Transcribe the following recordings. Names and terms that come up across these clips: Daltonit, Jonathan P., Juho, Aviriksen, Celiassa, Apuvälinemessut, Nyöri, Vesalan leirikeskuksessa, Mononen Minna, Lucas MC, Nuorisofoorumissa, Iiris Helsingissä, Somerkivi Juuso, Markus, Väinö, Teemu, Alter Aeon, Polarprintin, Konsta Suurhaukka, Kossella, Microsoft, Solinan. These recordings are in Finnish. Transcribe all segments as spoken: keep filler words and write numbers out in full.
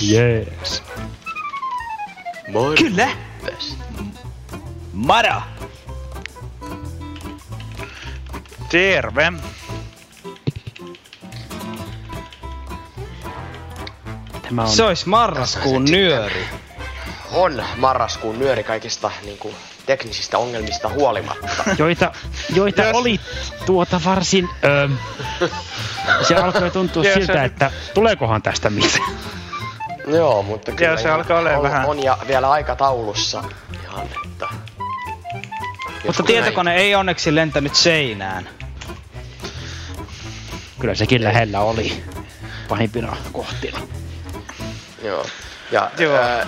Jees. Moi. Kyllä. Mara. Terve. Tämä on... Se ois marraskuun nyöri. On marraskuun nyöri kaikista niinku teknisistä ongelmista huolimatta. Joita, joita yes. oli tuota varsin... Öö, se alkoi tuntua yes, siltä, että tuleekohan tästä mitään. Joo, mutta kyllä se alkaa on, vähän. On ja vielä aikataulussa ihan, että... Mutta tietokone näin. Ei onneksi lentänyt seinään. Kyllä sekin lähellä oli pahimpina kohtina. Joo, ja Joo. Ää,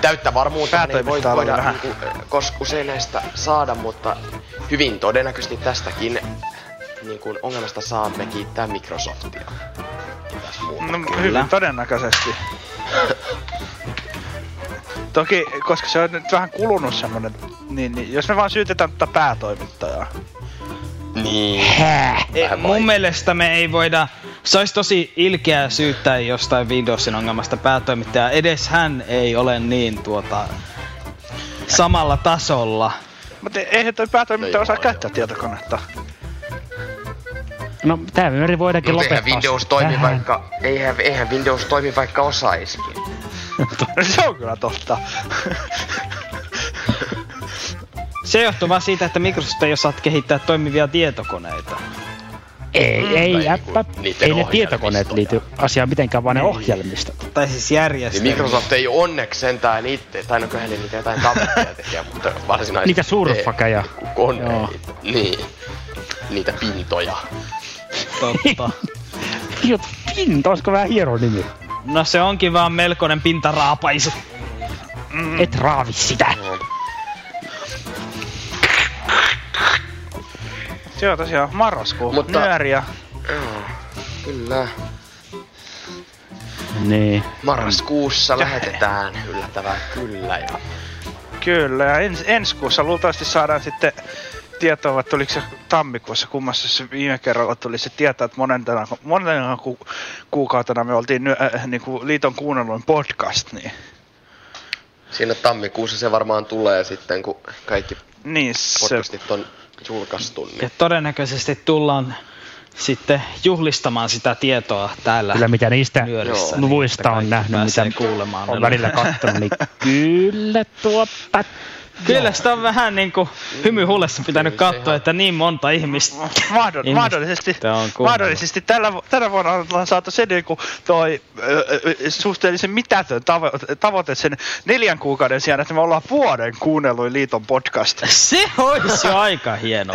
täyttä varmuutta ei voi voida koska usein näistä saada, mutta hyvin todennäköisesti tästäkin niin kuin ongelmasta saamme kiittää Microsoftia. No, kyllä. Hyvin todennäköisesti. Toki, koska se on nyt vähän kulunut semmonen, niin, niin jos me vaan syytetään tätä päätoimittajaa. Niin. Ei, mun mielestä me ei voida... Se olisi tosi ilkeää syyttää jostain Windowsin ongelmasta päätoimittajaa. Edes hän ei ole niin tuota... samalla tasolla. Mutta eihän toi päätoimittaja osaa käyttää tietokonetta. No, tää myöri voidaankin no, lopettaa. Windows toimi vaikka, eihän, eihän Windows toimi vaikka osaisikin. Se on kyllä totta. Se johtuu vaan siitä, että Microsoft ei osaa kehittää toimivia tietokoneita. Ei, mm, ei, jäppä. Ei ne tietokoneet liity asiaan mitenkään, vaan ne ohjelmistot. Tai siis järjestelmät. Microsoft ei onneksi sentään itse, tai no kyllähän niitä jotain tavoitteita tekee, mutta varsinaisesti... Niitä surfakäjä. Koneita, niin. Niitä pintoja. Totta. Jot pinta, olisiko vähän hieno nimi? No se onkin vaan melkoinen pintaraapaisu. Mm. Et raavi sitä. Mm. Se on tosiaan marraskuun Mutta... nyöriä. Mm. Kyllä. Niin. Marraskuussa ja lähetetään yllättävää kyllä ja... Kyllä ja ens, ensi kuussa luultavasti saadaan sitten... tietoa, että oliko se tammikuussa kummassa se viime kerralla tuli se tietää, että monentena, monentena ku, kuukautena me oltiin ny, äh, niin kuin liiton kuunnelluin podcast, niin... Siinä tammikuussa se varmaan tulee sitten, kun kaikki niin, podcastit se... on julkaistu. Niin... Ja todennäköisesti tullaan sitten juhlistamaan sitä tietoa täällä. Kyllä mitä niistä luvuista on nähnyt, mitä kuulemaan on välillä katsonut, niin kyllä tuo Kyllä sitä on vähän niinku hymy huulessa pitänyt katsoa, että niin monta ihmistä. Mahdol- ihmistä mahdollisesti, mahdollisesti tällä, tänä vuonna on saatu se niinku toi ö, suhteellisen mitätön tavo- tavoite sen neljän kuukauden sijaan, että me ollaan vuoden kuunnelluin liiton podcast. Se olisi jo aika hieno.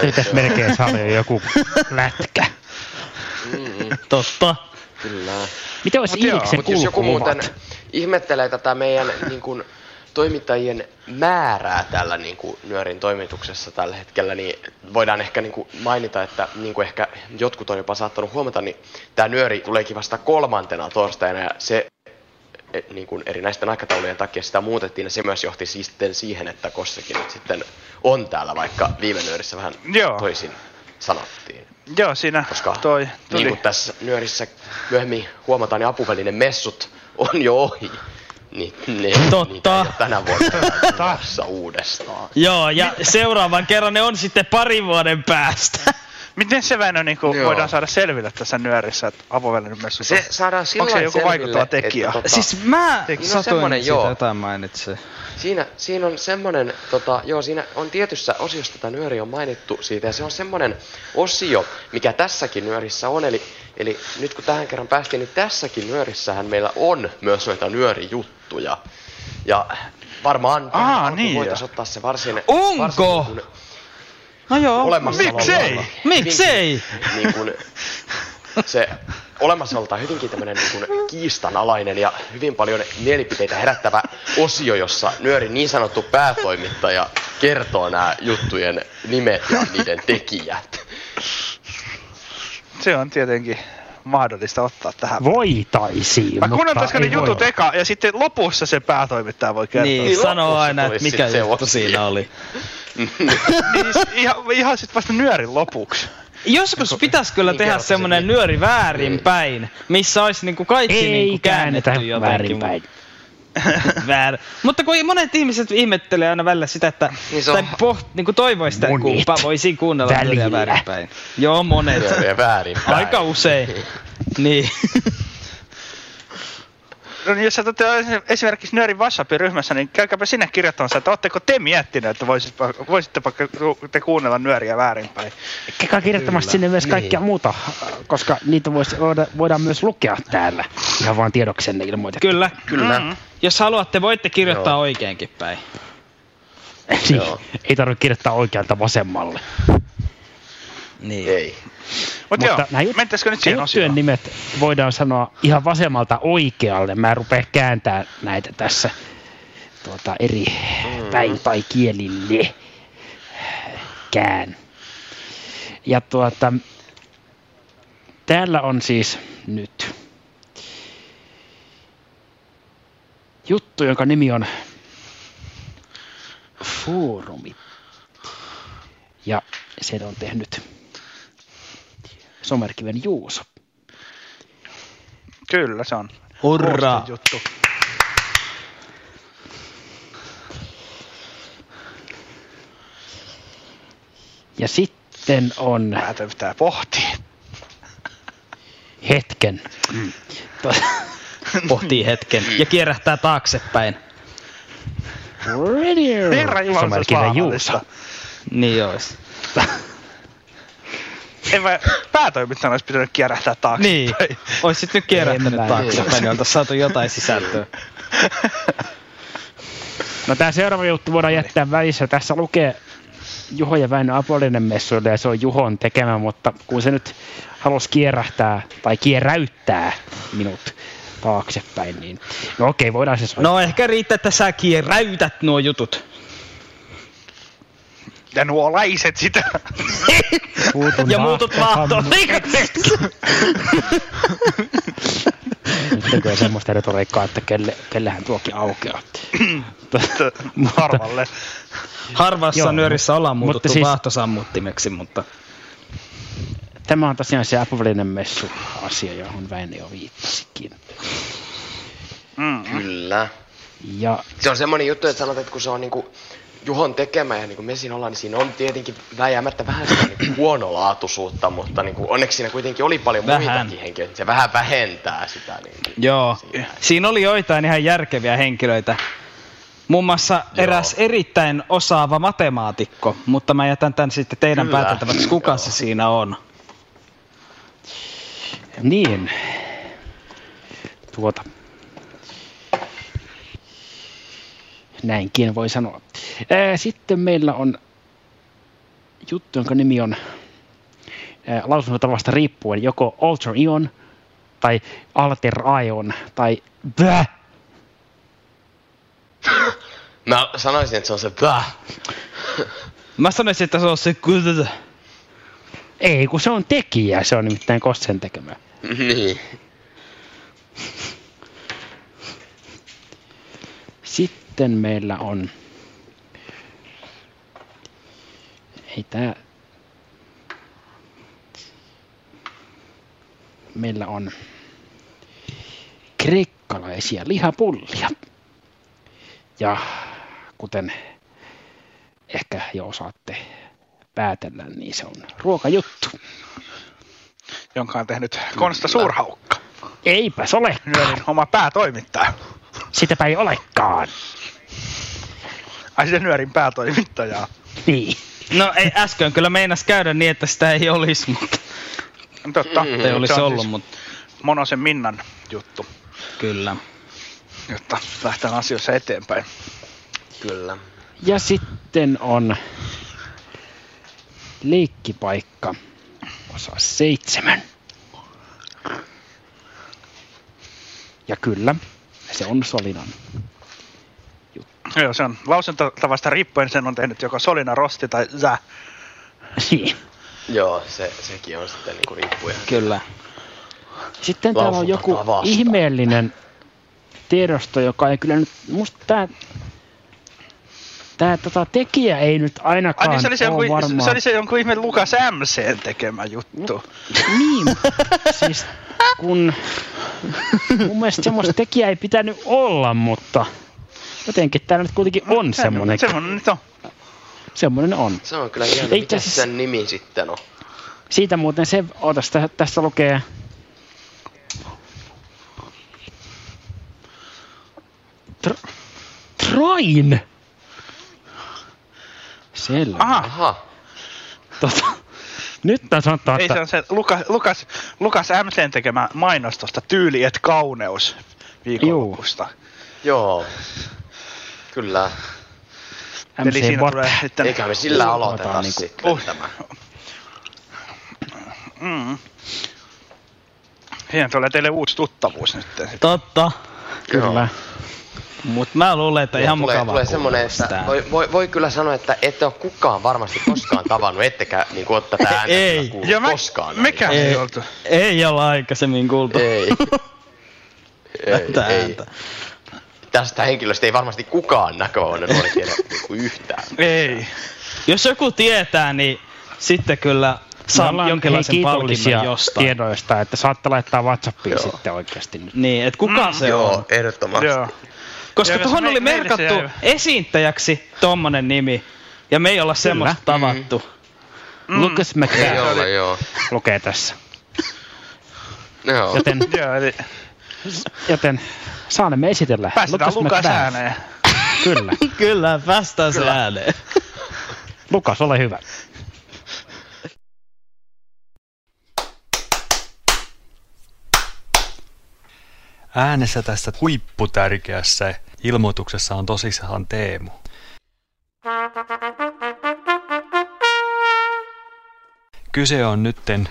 Pitäis melkein saada joku lätkä. Mm. Totta. Kyllä. Mitä olisi Iiriksen kulkuvat? Jos joku muuten ihmettelee tätä meidän niinkun... toimittajien määrää tällä niin kuin nyörin toimituksessa tällä hetkellä, niin voidaan ehkä niin kuin mainita, että niin kuin ehkä jotkut on jopa saattanut huomata, niin tämä nyöri tuleekin vasta kolmantena torstaina, ja se niin kuin erinäisten aikataulujen takia sitä muutettiin, ja se myös johti sitten siihen, että Kossakin nyt sitten on täällä, vaikka viime nyörissä vähän Joo. toisin sanottiin. Joo, siinä Koska, toi tuli. Niin kuin tässä nyörissä myöhemmin huomataan, niin apuvälinemessut on jo ohi. Niin, ne, Totta. Tänä vuonna taas uudestaan. Joo, ja seuraavan kerran ne on sitten parin vuoden päästä. Miten se Väinö niin voidaan saada selville tässä nyörissä, että apuvälinemessut on? Se saadaan silloin selville. Onko se joku vaikuttava tekijä? Tota, siis mä no satoin siitä joo. jotain mainitse. Siinä, siinä on semmoinen, tota, joo siinä on tietyssä osiossa tätä nyöriä on mainittu siitä ja se on semmoinen osio, mikä tässäkin nyörissä on. Eli, eli nyt kun tähän kerran päästiin, niin tässäkin nyörissähän meillä on myös noita nyörijuttuja. Ja varmaan Aa, niin voitaisiin ottaa se varsin... Onko? Varsin, kun, no joo, miksei? Miksei? Niin kuin se olemassaoltaan hyvinkin tämmöinen niin kuin kiistanalainen ja hyvin paljon mielipiteitä herättävä osio, jossa nyörin niin sanottu päätoimittaja kertoo nämä juttujen nimet ja niiden tekijät. Se on tietenkin mahdollista ottaa tähän. Voitaisiin. Mä kuunneltaisiko ne jutut voi. eka ja sitten lopussa se päätoimittaja voi kertoa. Niin, sanoo aina, että mikä juttu siinä oli. niin, ihan, ihan sitten vasta nyörin lopuksi. Joskus pitäis kyllä niin tehdä semmonen nyöri väärinpäin, missä olisi niinku kaikki ei niinku käännetty jotenkin. Väär. Mutta kun monet ihmiset ihmettelee aina välillä sitä, että tai poht, niinku toivois sitä, kumpaa voisi kuunnella nyöriä väärinpäin. Joo, monet. Nyöriä väärinpäin. Aika usein. niin. No niin, jos sä tuotte esimerkiksi nyörin WhatsApp-ryhmässä, niin käykääpä sinne kirjoittamassa, että ootteko te miettineet, että voisitteko te kuunnella nyöriä väärinpäin. Käykää kirjoittamassa sinne myös kaikkia niin. muuta, koska niitä vois, voida, voidaan myös lukea täällä. Ihan vaan tiedoksenne ilmoitettu. Kyllä, kyllä. Mm-hmm. Jos haluatte, voitte kirjoittaa Joo. oikeinkin päin. niin, ei tarvitse kirjoittaa oikealta vasemmalle. Niin. Ei. Mut Mutta joo, nämä juttujen nimet voidaan sanoa ihan vasemmalta oikealle. Mä en rupea kääntämään näitä tässä tuota, eri mm. päin tai kielille kään. Ja tuota, täällä on siis nyt juttu, jonka nimi on Foorumi. Ja sen on tehnyt Somerkiven Juuso. Kyllä se on. Hurra! Juttu. Ja sitten on... Päätä pitää pohtia. Hetken. Mm. Pohtii hetken ja kierähtää taaksepäin. Radio! Somerkiven Juuso. Niin ois. En mä päätoimittajan olisi pitänyt kierähtää taakse. Niin, oisit nyt kierähtänyt taakse, niin oltais saatu jotain sisältöä. No tää seuraava juttu voidaan jättää välissä. Tässä lukee Juho ja Väinö Apuvälinemessuille ja se on Juhon tekemä, mutta kun se nyt halusi kierähtää tai kieräyttää minut taaksepäin, niin no okei, voidaan se soittaa. No ehkä riittää, että sä kieräytät nuo jutut. Ja nuo laiset sitä. ja muutut mahtolliset. Nyt on semmoista retoriikkaa, että kelle, kellähän tuokin aukeaa. Harvalle. Harvassa nyörissä ollaan muututtu siis, vahtosammuttimeksi, mutta... Tämä on tosiaan se apuvälinemessu-asia, johon Väinö jo viittasikin. Mm. Kyllä. Ja... Se on semmoinen juttu, että sanotaan, että kun se on niinku... Juhon tekemä ja niin kuin me siinä ollaan, niin siinä on tietenkin vääjäämättä vähän sitä niin huonolaatuisuutta, mutta niin kuin onneksi siinä kuitenkin oli paljon vähän. muitakin henkilöitä. Se vähän vähentää sitä. Niin Joo. Siinä. siinä oli joitain ihan järkeviä henkilöitä. Muun muassa Joo. eräs erittäin osaava matemaatikko, mutta mä jätän tämän sitten teidän Kyllä. pääteltäväksi, kuka Joo. se siinä on. Niin. Tuota. Näinkin voi sanoa. Sitten meillä on juttu, jonka nimi on lausunnotavasta riippuen joko Alter Aeon tai Alter Aeon tai Bäh. Mä sanoisin, että se on se Bäh. Mä sanoisin, että se on se Good. Ei, kun se on tekijä. Se on nimittäin Kossen tekemä. Niin. Sitten. Sitten meillä on, ei tää, meillä on kreikkalaisia lihapullia. Ja kuten ehkä jo osaatte päätellä, niin se on ruokajuttu. Jonka on tehnyt Konsta Suurhaukka. Eipäs olekaan. Nyörin oma päätoimittaja. Sitäpä ei olekaan. Ai sitä Nyörin päätoimittajaa. Niin. No ei, äsken kyllä meinas käydä niin, että sitä ei olisi, mutta... Totta. Mm-hmm. Ei olisi ollut, siis mutta... Monosen Minnan juttu. Kyllä. Jotta lähtään asioissa eteenpäin. Kyllä. Ja sitten on leikkipaikka osa seitsemän. Ja kyllä, se on Solinan juttu. Joo, se on lausuntavasta riippuen, sen on tehnyt joko Solina, Rosti tai Zä. Niin. Joo, se, sekin on sitten niinku riippuja. Kyllä. Sitten täällä on joku vasta. Ihmeellinen tiedosto, joka ei kyllä nyt, musta tää... Tää tota, tekijä ei nyt ainakaan Ai, niin se oli se ole jonkun, varmaa. Se oli se jonkun ihme Lucas M C:n tekemä juttu. No, niin, siis kun... Mun mielestä semmoista tekijää ei pitänyt olla, mutta... Jotenkin täällä nyt kuitenkin on no, semmoinen. Semmoinen nyt on. Semmoinen on. Se on kyllä hieno. Mikä siis, sen nimi sitten on? Siitä muuten se... Ootas, tässä lukee... Tr- Train! Selvä. Aha. Tota, nyt tää sanotaan, että... Ei se on se Lukas, Lukas, Lukas M C:n tekemä mainos tosta tyyli et kauneus viikonlopusta. Joo. Kyllä. M C Eli siinä tulee sitten... Eikä me sillä aloiteta niinku sitten uh. tämä. Mm. Siinä tulee teille uusi tuttavuus nyt. Totta. Kyllä. Kyllä. Mut mä luulen, että ja ihan mukavaa kuulua semmoinen, että voi, voi, voi kyllä sanoa, että ette ole kukaan varmasti koskaan tavannut, ettekä niin kuin ottaa tätä ääntä kuullut mä, koskaan. Mekään ei, ei oltu. Ei olla aikaisemmin kuultu. Ei. ei, ei. Tästä henkilöstä ei varmasti kukaan Näkövammainen nuori tiedä niin yhtään. Ei. Jos joku tietää, niin sitten kyllä saa jonkinlaisen palkinnon jostain. Tiedoista, että saatte laittaa WhatsAppiin joo. sitten oikeasti. Nyt. Niin, että kuka mm, se joo, on. Joo, ehdottomasti. Joo. Koska tuohon oli merkattu esiintäjäksi tommonen nimi, ja me ei olla semmoista tavattu. Mm. Lucas M C ei ole, joo. lukee tässä. Joo. Joten, joten saanemme esitellä. Päästetään Lucas ääneen. Kyllä. Kyllä, päästään se ääneen. Lucas, ole hyvä. Äänessä tässä huipputärkeässä ilmoituksessa on tosissaan Teemu. Kyse on nytten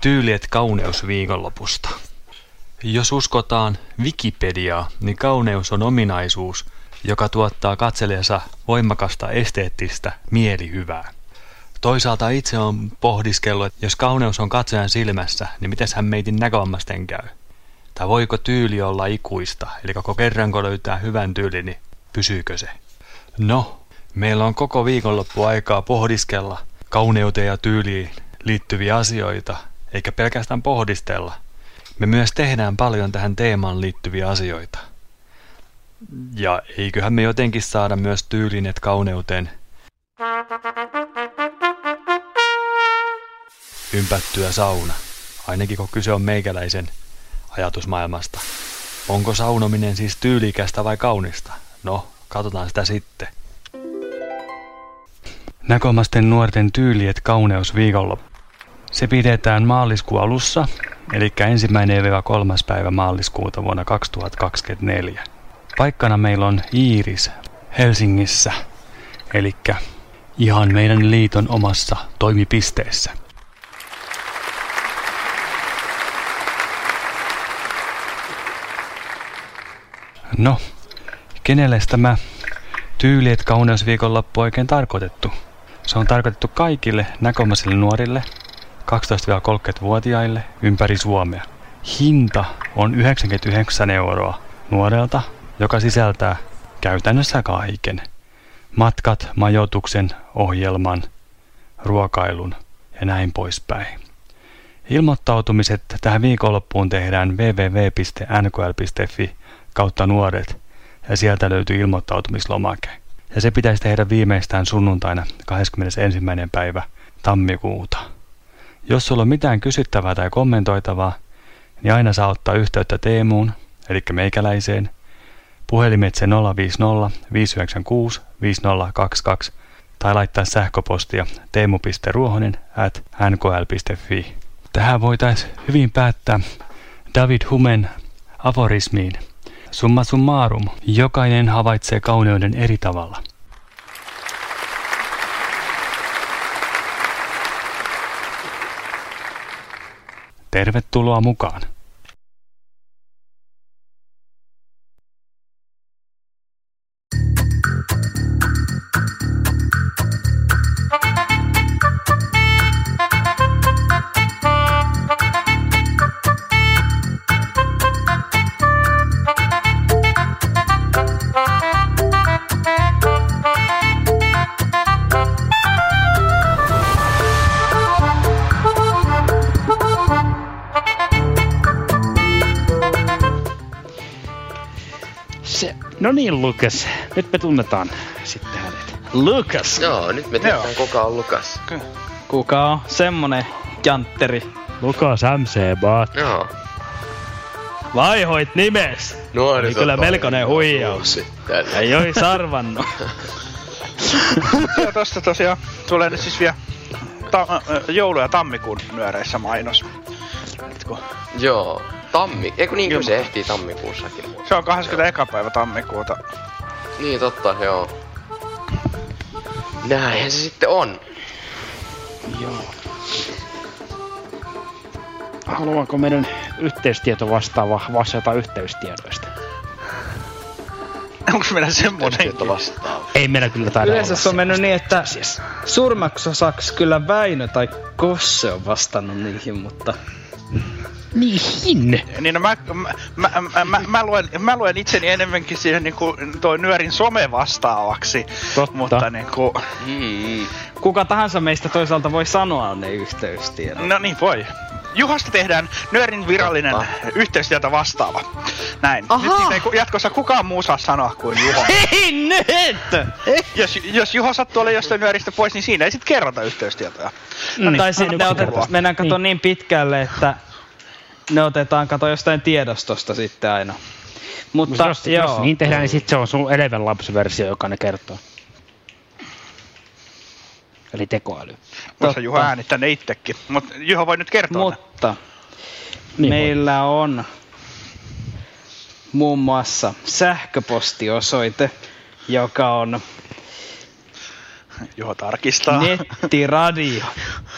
tyyliet kauneusviikonlopusta. Jos uskotaan Wikipediaa, niin kauneus on ominaisuus, joka tuottaa katselijansa voimakasta esteettistä mielihyvää. Toisaalta itse on pohdiskellut, että jos kauneus on katsojan silmässä, niin mitäshän meitin näkövammaisten käy? Tai voiko tyyli olla ikuista, eli koko kerran kun löytää hyvän tyylin, niin pysyykö se? No, meillä on koko viikonloppu aikaa pohdiskella kauneuteen ja tyyliin liittyviä asioita, eikä pelkästään pohdistella. Me myös tehdään paljon tähän teemaan liittyviä asioita. Ja eiköhän me jotenkin saada myös tyylin et kauneuteen ympättyä sauna, ainakin kun kyse on meikäläisen ajatusmaailmasta. Onko saunominen siis tyylikästä vai kaunista? No, katsotaan sitä sitten. Näkövammaisten nuorten tyyliet kauneus viikolla. Se pidetään maaliskuun alussa, eli ensimmäinen kolmas päivä maaliskuuta vuonna kaksituhattakaksikymmentäneljä. Paikkana meillä on Iiris Helsingissä, eli ihan meidän liiton omassa toimipisteessä. No, kenelle tämä tyyli et kauneusviikonloppu oikein tarkoitettu? Se on tarkoitettu kaikille näkövammaisille nuorille, kaksitoista-kolmekymmentävuotiaille ympäri Suomea. Hinta on yhdeksänkymmentäyhdeksän euroa nuorelta, joka sisältää käytännössä kaiken. Matkat, majoituksen, ohjelman, ruokailun ja näin poispäin. Ilmoittautumiset tähän viikonloppuun tehdään www piste n k l piste f i kautta nuoret, ja sieltä löytyy ilmoittautumislomake. ja se pitäisi tehdä viimeistään sunnuntaina kahdeskymmenesensimmäinen päivä tammikuuta. Jos sulla on mitään kysyttävää tai kommentoitavaa, niin aina saa ottaa yhteyttä Teemuun, eli meikäläiseen, puhelimitse nolla viisi nolla viisi yhdeksän kuusi viisi nolla kaksi kaksi tai laittaa sähköpostia teemu piste ruohonen ät nkl piste fi. Tähän voitaisiin hyvin päättää David Humen aforismiin. Summa summarum, jokainen havaitsee kauneuden eri tavalla. Tervetuloa mukaan! No niin, Lucas. Nyt me tunnetaan sitten hänet. Lucas! Joo, nyt me tiedetään kuka on Lucas. Kuka on semmonen jantteri? Lucas M C, baat. Joo. Vaihoit nimes! Nuoriso. Niin kyllä melkoinen huijaus. Ei oi sarvannu. Joo, tosta tosiaan tulee nyt siis vielä ta- joulu- ja tammikuun nyöreissä mainos. Etkö? Joo. Tammi, eikö niin kuin se ehtii tammikuussakin? Se on kahdeskymmenesensimmäinen päivä tammikuuta. Niin totta, joo. Näinhän se sitten on. Joo. Haluanko meidän yhteystieto vastaava vastata yhteystiedoista? Onko meidän semmonenkin? Vastaava. Ei meillä kyllä taida olla. Yleensä se on mennyt niin, että suurimmaksi osaksi kyllä Väinö tai Kosse on vastannut niihin, mutta... Niihin! Niin no mä, mä, mä, mä, mä, mä, luen, mä luen itseni enemmänkin siihen niinku toi nyörin some vastaavaksi. Totta. Mutta niinku... Mm. Kuka tahansa meistä toisaalta voi sanoa ne yhteystiedot. No niin voi. Juhosta tehdään nyörin virallinen yhteystiedot vastaava. Näin. Aha. Nyt siitä ei jatkossa kukaan muu saa sanoa kuin Juho. Hei nyt! Jos, jos Juho sattuu olla jostain nyöristä pois, niin siinä ei sit kerrota yhteystietoja. No niin. Tai sitten otetaan, mennään katsomaan niin pitkälle, että... Ne otetaan, kato jostain tiedostosta sitten aina. Mutta jos, joo. Jos niin tehdään, niin sit se on sun Eleven Labs-versio, joka ne kertoo. Eli tekoäly. Voisi Juho äänittää ne itsekin, mutta Juho voi nyt kertoa. Mutta niin meillä voi. On muun muassa sähköpostiosoite, joka on Juho tarkistaa. nettiradio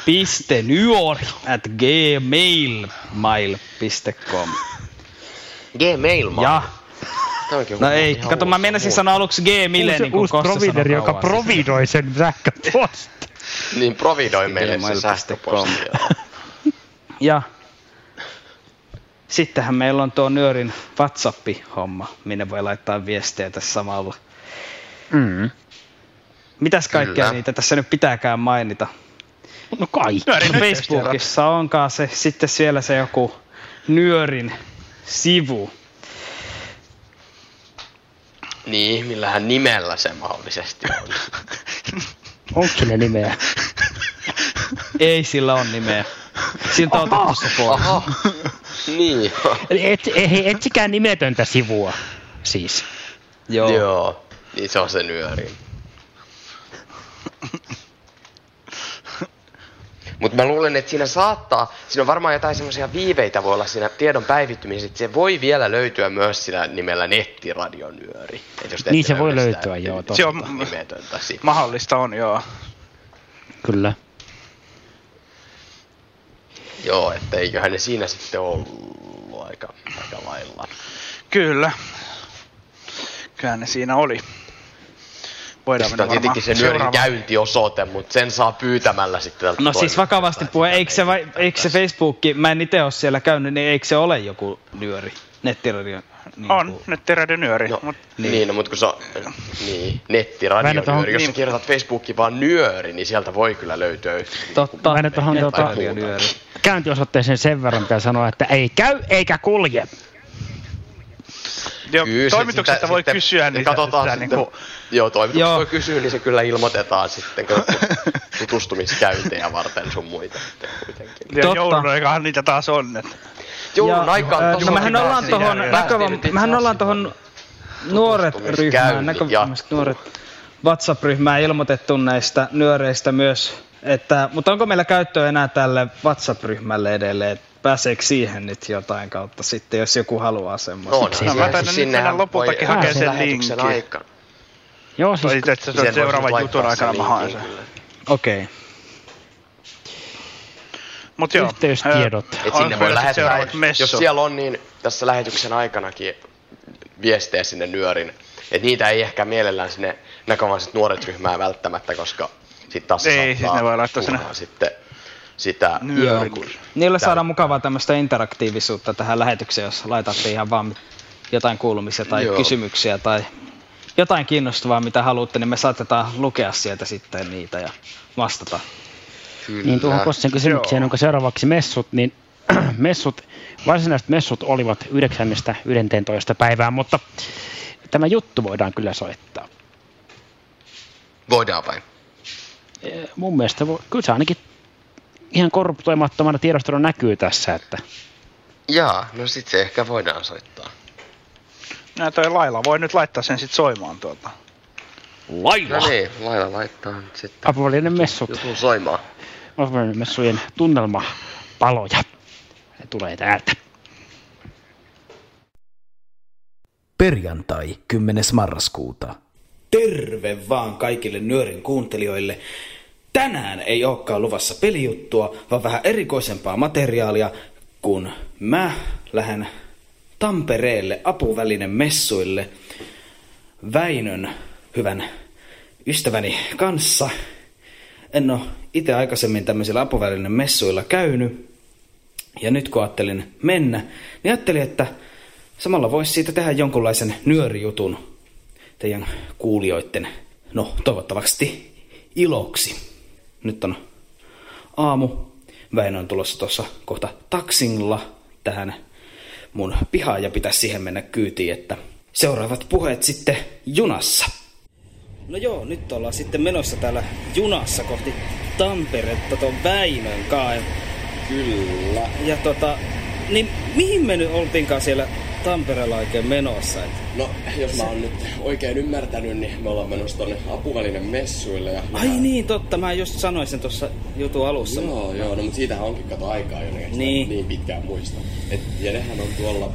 piste nyori ät gmail piste com Gmail-mail? Ja. No ei, kato mä menisin sanoa aluksi Gmail, niin kuin Kossa sanoo kauan. Joka providoi sen sähköpostin. Niin, providoi meille sen sähköpostin. Ja sittenhän meillä on tuo nyörin WhatsApp-homma, minne voi laittaa viestejä tässä samalla. Mm. Mitäs kaikkea kyllä. Niitä tässä nyt pitääkään mainita? No kaikki. No, Facebookissa onkaan se, sitten siellä se joku nyörin sivu. Niin, millähän nimellä se mahdollisesti on. Onko sillä nimeä? Ei sillä on nimeä. Siltä on otettu se pois. Niin. Eli et, etsikää nimetöntä sivua siis. Joo. Joo, niin se on se nyöri. Mutta mä luulen, että siinä saattaa, siinä on varmaan jotain semmoisia viiveitä voi olla siinä tiedon päivittymisessä, että se voi vielä löytyä myös sillä nimellä Nettiradio.nyori. Niin se voi löytyä, joo, totta. Se on nimetöntä. Mahdollista on, joo. Kyllä. Joo, että eiköhän ne siinä sitten ollut aika, aika lailla. Kyllä. Kyllähän ne siinä oli. Sitä on tietenkin se nyörin käyntiosoite, mutta sen saa pyytämällä sitten tältä. No siis vakavasti puhe, eikö se, vai, eikö se Facebookki, mä en ite ole siellä käynyt, niin eikö se ole joku nyöri? Nettiradio? Niin on, kuin... Nettiradio.nyori. No, mut... Niin, niin no, mutta kun sä niin, Nettiradio.nyori, jos sä kirjoitat Facebookiin vaan nyöri, niin sieltä voi kyllä löytyä yhtä. Totta, Nettiradio.nyori. Käyntiosoitteeseen sen verran pitää sanoa, että ei käy eikä kulje. Kyllä, toimituksesta sitä, voi sitten kysyä niitä. Katsotaan sitä, sitten, niin kuin... Joo, toimituksesta joo. voi kysyä, niin se kyllä ilmoitetaan sitten tutustumiskäyntejä varten sun muita. Ja joulun aikahan niitä taas on. Että... Joulun aikaan äh, tosiaan. No mehän ollaan tohon, näkövam- mehän ollaan tohon nuoret-ryhmään, näkövammaisten nuoret WhatsApp-ryhmään ilmoitettu näistä nyöreistä myös. Että, mutta onko meillä käyttöä enää tälle WhatsApp-ryhmälle edelleen? Pääseekö siihen nyt jotain kautta sitten, jos joku haluaa semmoista? No, siis no mä tänne nyt mennä lopultakin hakea sen linkin. Aikana. Joo, siis... Itse asiassa se seuraavan jutun aikana mä haen sen. Okei. Okay. Mut joo. Yhteystiedot. Et sinne voi lähettää, jos siellä on, niin tässä lähetyksen aikanakin viestejä sinne nyörin. Et niitä ei ehkä mielellään sinne näkövammaiset nuoret ryhmään välttämättä, koska sit taas ei, saattaa suunaan sitten... Sitä yörikun. Niillä saadaan mukavaa tämmöistä interaktiivisuutta tähän lähetykseen, jos laitatte ihan vaan jotain kuulumisia tai Joo. kysymyksiä tai jotain kiinnostavaa, mitä haluatte, niin me saatetaan lukea sieltä sitten niitä ja vastata. Kyllä. Niin tuohon Kossen kysymykseen, Joo. onko seuraavaksi messut, niin messut, varsinaiset messut olivat yhdeksäs yhdentoista päivää, mutta tämä juttu voidaan kyllä soittaa. Voidaan vai? Mun mielestä voi, kyllä se ainakin ihan korruptoimattomana tiedostelun näkyy tässä, että... Jaa, no sit se ehkä voidaan soittaa. No toi Laila voi nyt laittaa sen sit soimaan tuolta. Laila? No niin, Laila laittaa nyt sitten. Apuvälinemessut. Joku soimaan. Apuvälinemessujen tunnelmapaloja. Ne tulee täältä. Perjantai, kymmenes marraskuuta. Terve vaan kaikille nyörin kuuntelijoille. Tänään ei olekaan luvassa pelijuttua, vaan vähän erikoisempaa materiaalia, kun mä lähden Tampereelle apuvälinemessuille Väinön hyvän ystäväni kanssa. En ole itse aikaisemmin tämmöisillä apuvälinemessuilla käynyt, ja nyt kun ajattelin mennä, niin ajattelin, että samalla voisi siitä tehdä jonkunlaisen nyörijutun teidän kuulijoitten, no toivottavasti iloksi. Nyt on aamu. Väinö on tulossa tuossa kohta taksilla tähän mun pihaan ja pitäisi siihen mennä kyytiin, että seuraavat puheet sitten junassa. No joo, nyt ollaan sitten menossa täällä junassa kohti Tamperetta tuon Väinön kaan. Kyllä. Ja tota, niin mihin me nyt oltiinkaan siellä Tampereella oikein menossa? Et... No, jos mä oon nyt oikein ymmärtänyt, niin me ollaan menossa tuonne apuvälinemessuille. Ja... Ai niin, totta. Mä just sanoin sen tuossa jutun alussa. Joo, mutta... joo. No, mutta siitähän onkin kato aikaa jo niin. niin pitkään muista. Et, ja nehän on tuolla,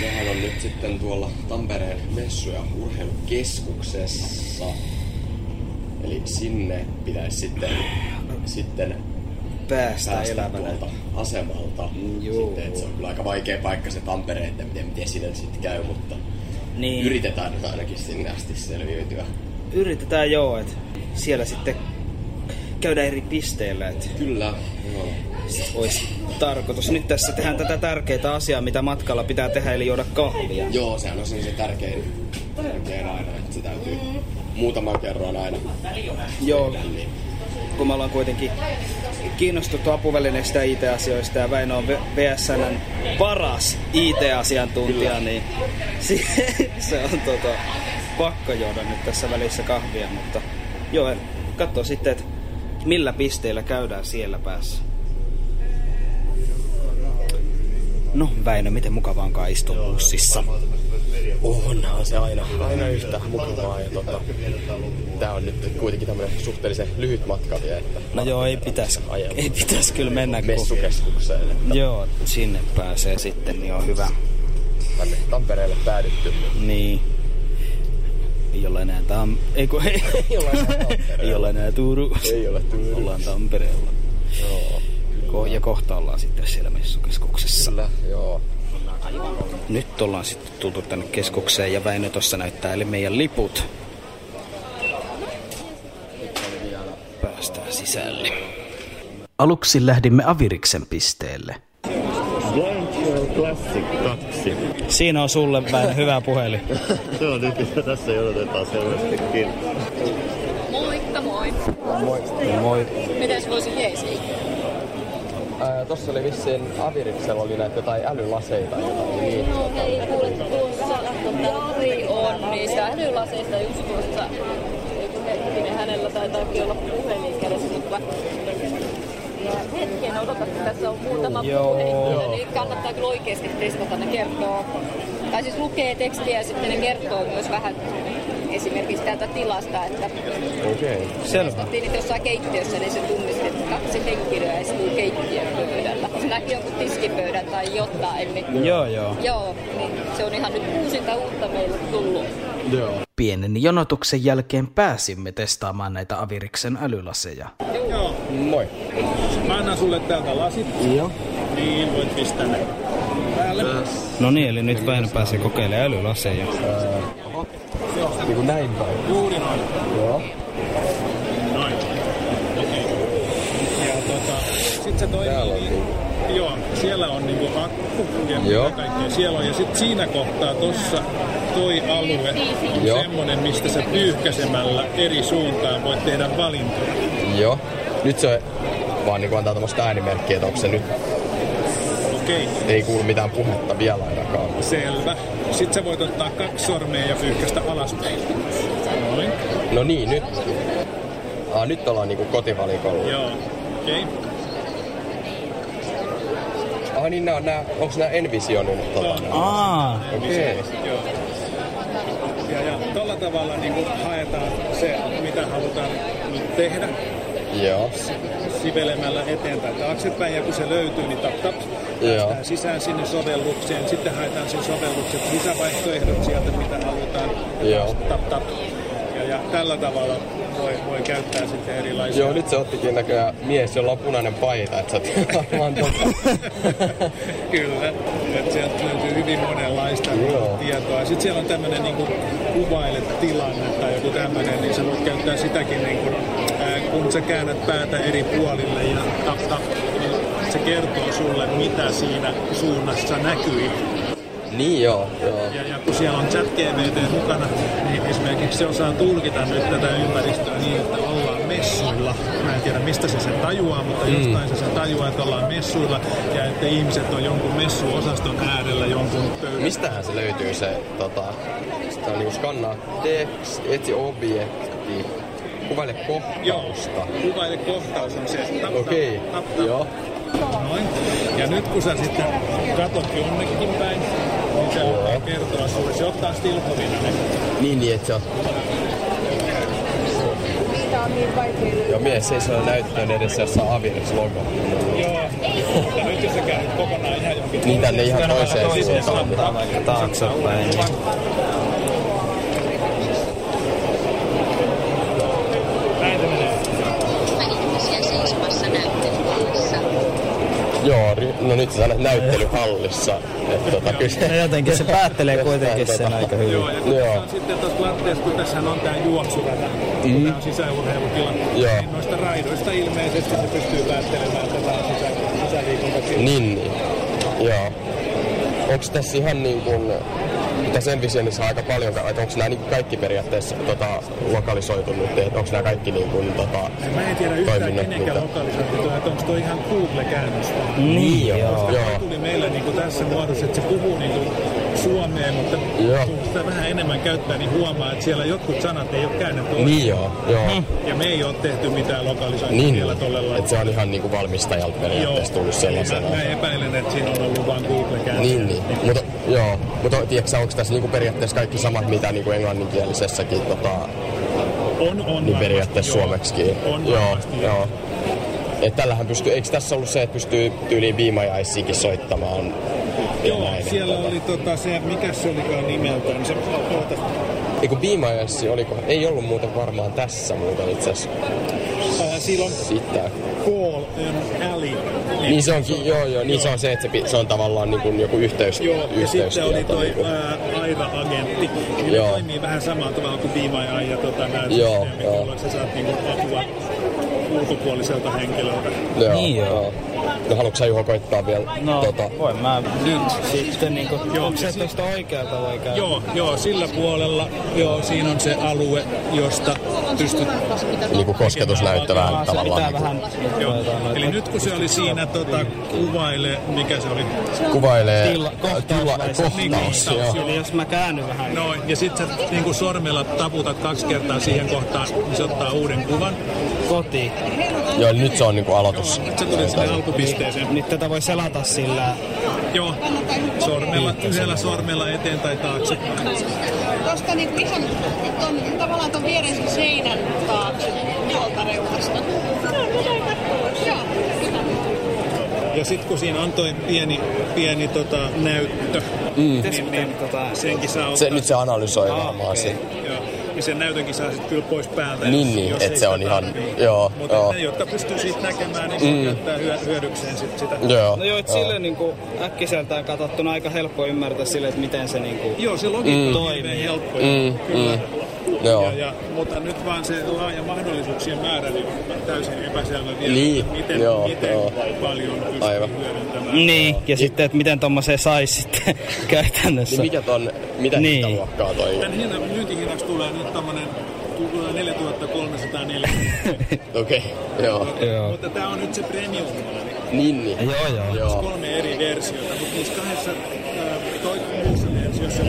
nehän on nyt sitten tuolla Tampereen messuja urheilukeskuksessa. Eli sinne pitäisi sitten, sitten päästä, päästä elämänä tuolta asemalta. Joo. Sitten, että se on kyllä aika vaikea paikka se Tampere, että miten, miten sinne sitten käy, mutta... Niin. Yritetään nyt ainakin sinne asti selviytyä. Yritetään joo, että siellä sitten käydään eri pisteillä. Että kyllä. No. Olisi tarkoitus. Nyt tässä tehdään tätä tärkeää asiaa, mitä matkalla pitää tehdä, eli juoda kahvia. Joo, sehän on se tärkein, tärkein aina, että se täytyy muutaman kerran aina. Joo, niin. Kun me ollaan kuitenkin kiinnostuttu apuvälineistä ja I T-asioista ja Väinö on V S:n paras I T-asiantuntija, niin se on tota, pakko juoda nyt tässä välissä kahvia, mutta joo, katso sitten, että millä pisteillä käydään siellä päässä. No Väinö, miten mukavaa onkaan istua bussissa? Onhan se aina, aina yhtä mukavaa ja tota, tää on nyt kuitenkin tämmönen suhteellisen lyhyt matka vielä. Että no joo, ei pitäisi, ei pitäisi kyllä mennä messukeskukseen. Että... Joo, sinne pääsee sitten, niin on hyvä. Tänne Tampereelle päädytty. Niin. Ei ole enää Tam... Ei kun ei, ei ole enää Tampereella. Ei ole enää Tuuru. Ei ole Tuuru. Ollaan Tampereella. Joo. Ko- ja kohta ollaan sitten siellä messukeskuksessa. Kyllä, joo. Nyt ollaan sitten tultu tänne keskukseen ja Väinö tuossa näyttää eli meidän liput. Päästään sisälle. Aluksi lähdimme Aviriksen pisteelle. Classic kaksi. Siinä on sulle vähän hyvä puhelin. Se on nyt, tässä jodotetaan selvästikin. Moikka moi. Moi. Moi. Mitäs voisi jeesiä? Ää, tossa oli vissiin Aviriksella oli näitä jotain älylaseita. Jotain. No hei, kuule, tuossa Jari on niistä älylaseista just tuossa. Hetkinen, hänellä taitaakin olla puhelin kädessä. Hetken, odota, että tässä on muutama puheenjohtaja, niin kannattaa kyllä oikeasti testata ne kertoo. Tai siis lukee tekstiä ja sitten ne kertoo myös vähän esimerkiksi täältä tilasta, että okay. Testattiin niitä jossain keittiössä, niin se tunnisti, että kaksi henkilöä istuu keittiön pöydällä. Se näki jonkun tiskipöydän tai jotain. Niin... Joo, joo. Joo, niin se on ihan nyt uusinta uutta meille tullut. Joo. Pienen jonotuksen jälkeen pääsimme testaamaan näitä Aviriksen älylaseja. Joo. Moi. Mä annan sulle täältä lasit. Joo. Niin voit pistää ne päälle. No niin, eli nyt Väinö pääsee kokeilemaan älylaseja. Oho. Niin kuin näin päin. Juuri noin. Joo. Noin. Okei. Ja tota, sit se toimii niin. Joo, siellä on niinku akku ja kaikkea siellä on. Ja sit siinä kohtaa tossa toi alue on Joo. semmonen, mistä sä pyyhkäsemällä eri suuntaan voit tehdä valintoja. Joo. Nyt se vaan niinku antaa tommoista äänimerkkiä, että onko se nyt... Okei. Ei kuulu mitään puhetta vielä ainakaan. Selvä. Sitten sä voit ottaa kaksi sormea ja pyyhkästä alaspäin. Noin. No niin, nyt. Ah, nyt ollaan niinku kotivalikolla. Joo. Okei. Okay. Ah niin, nää on nää, onks nää Envisionin? No. Aa, okei. Okay. Joo. Ja, ja tolla tavalla niinku haetaan se, mitä halutaan nyt tehdä. Joo. Sivelemällä eteen tai taaksepäin, ja kun se löytyy, niin tap tap. Päästään sisään sinne sovellukseen, sitten haetaan sen sovellukset, lisävaihtoehdot sieltä, mitä halutaan. Joo. Tap tap. Ja, ja tällä tavalla voi, voi käyttää sitten erilaisia... Joo, nyt se ottikin näköjään mies, jolla on punainen paita, että sä vaan totta. Kyllä, että sieltä löytyy hyvin monenlaista Joo. tietoa. Sitten siellä on tämmöinen niin kuin kuvailetilanne tai joku tämmöinen, niin sä voit käyttää sitäkin niin kuin... Kun sä käännät päätä eri puolille ja tap, tap, niin se kertoo sulle, mitä siinä suunnassa näkyy. Niin joo, joo. Ja, ja kun siellä on chat-G V T mukana, niin esimerkiksi se osaa tulkita nyt tätä ympäristöä niin, että ollaan messuilla. Mä en tiedä, mistä se sen tajuaa, mutta mm. jostain se sen tajuaa, että ollaan messuilla ja että ihmiset on jonkun messuosaston äärellä jonkun pöydän. Mistähän se löytyy se, tota, se on niinku skannaa tekst, etsi objekti. Kuvaile kohtausta. Kuvaile kohtaus on se. Tap, Okei. Tap, tap, tap. Joo. Noin. Ja nyt kun sä sitten katot jonnekin päin, niin se ottaa kertoa sulle. Se ottaa stilkovinne. Niin, niin, et se on. Tää on niin vaikea. Joo, mies ei saa näyttöön edessä, jos saa Aviriksen logo. Joo. Ja nyt jos sä käynyt kokonaan ihan jonkin... Niin tänne ihan toiseen suuntaan. Taaksepäin. Joo, no nyt sä näyttelyhallissa. Tota, no jotenkin se päättelee kuitenkin sen tota. Aika hyvin. Joo, ja kun Joo. on sitten tuossa latteessa, kun tässähän on tää juoksurata, mm. tää on sisäurheilutila, niin noista raidoista ilmeisesti se pystyy päättelemään tätä sisä, sisäliikuntaksi. Niin, niin. Joo. Onks tässä ihan niin kuin... Tässä Envisionissa on aika paljon, että onko nämä kaikki periaatteessa tota, lokalisoitunut, että onko nämä kaikki niin kuin, tota, mä en tiedä yhtään kenenkään lokalisoitunut, että onko toi ihan Google-käännöstä. Niin joo. joo. Koska tuli meillä niin kuin tässä muodossa, että se puhuu niin kuin suomeen, mutta joo. kun sitä vähän enemmän käyttää, niin huomaa, että siellä jotkut sanat ei ole käännetty. Niin joo. joo. Hmm. Ja me ei ole tehty mitään lokalisointia niin. vielä tolle lailla. Että se on ihan niin kuin valmistajalta periaatteessa tullut sellaisena. Mä, mä epäilen, että siinä on ollut vain Google-käännöstä. Niin, niin. niin. Mutta, joo, mutta tiedätkö onko tässä niinku periaatteessa kaikki samat, mitä niinku englanninkielisessäkin tota, on, on niin periaatteessa suomeksikin. On joo, varmasti, joo. Et tällähän pystyy, eikö tässä ollut se, että pystyy tyyliin viimajaisiinkin soittamaan? Joo, näin, siellä tota. oli tota se, mikä se olikaan nimeltään, se puolta. Eiku viimajaisi oliko, ei ollut muuten varmaan tässä muuten itse asiassa. Silloin sitä. Call an Alley. Niin se onkin, joo joo, niin joo. se on se, että se, se on tavallaan niin kuin joku yhteys. Joo, yhteys, ja sitten oli toi niin ää, aiva-agentti, niin joo. toimii vähän samaan tavalla kuin viimajaisi ja tota näytösteemi, jolloin sä saat niin kuin apua ulkopuoliselta henkilöltä. Joo, niin joo. joo. No haluatko sä Juho koittaa vielä? No tota... voin mä nyt sitten niinku... Onko se tuosta oikealta vai käy? Joo, joo, sillä puolella. Joo, siinä on se alue, josta pystyt... Niinku kosketusnäyttävään tavallaan. Niinku... Vähän... Joo. Eli nyt kun se oli siinä tota, kuvaile... Mikä se oli? Kuvaile... Tila... Kohtaus. Kohtaus, joo. Eli jos mä käännyn vähän... Noin, ja sit sä niinku sormella taputat kaksi kertaa siihen kohtaan, niin se ottaa uuden kuvan. Koti. Joo, eli nyt se on niinku aloitus. Joo, nyt se tuli sinne alkupisteeseen. Nyt, nyt tätä voi selata sillä... Joo, sormella, yhdellä sormella eteen tai taakse. Tuosta niin ihan ton, tavallaan ton viereisen seinän taakse, tuolta reunasta. Joo. Ja sit kun siinä antoi pieni, pieni tota, näyttö, mm. niin, niin, niin tota, senkin saa ottaa. Se, nyt se analysoi ah, varmaan okay. Ja sen näytönkin saa sitten kyllä pois päältä. Niin, niin, että se on ihan, joo, mutta joo. Ne, jotka pystyy siitä näkemään, niin se mm. käyttää hyödykseen sit sitä. Joo, no joo, että silleen niinku äkkiseltään katsottuna aika helppo ymmärtää silleen, että miten se niinku... Joo, se logiikka mm. toimii helppo. Mm. Kyllä. Mm. Joo. Ja, ja, mutta nyt vaan se laaja mahdollisuuksien määrä niin on täysin epäselvä vielä, niin. miten, joo, miten joo. paljon pystyy Aivan. hyödyntämään. Niin, ja, ja sitten, että miten tommoseen saisi sitten käytännössä. Niin mikä ton, mitä niin. hinta luokkaa toi? Tän hinnan myyntihinnaksi tulee nyt tämmönen neljätuhatta kolmesataaneljä. Okei, joo. Mutta tää on nyt se premium-malli. Niin, niin. Joo, joo. joo. Kolme eri versiota, mutta niissä kahdessa toikkumuussa versiossa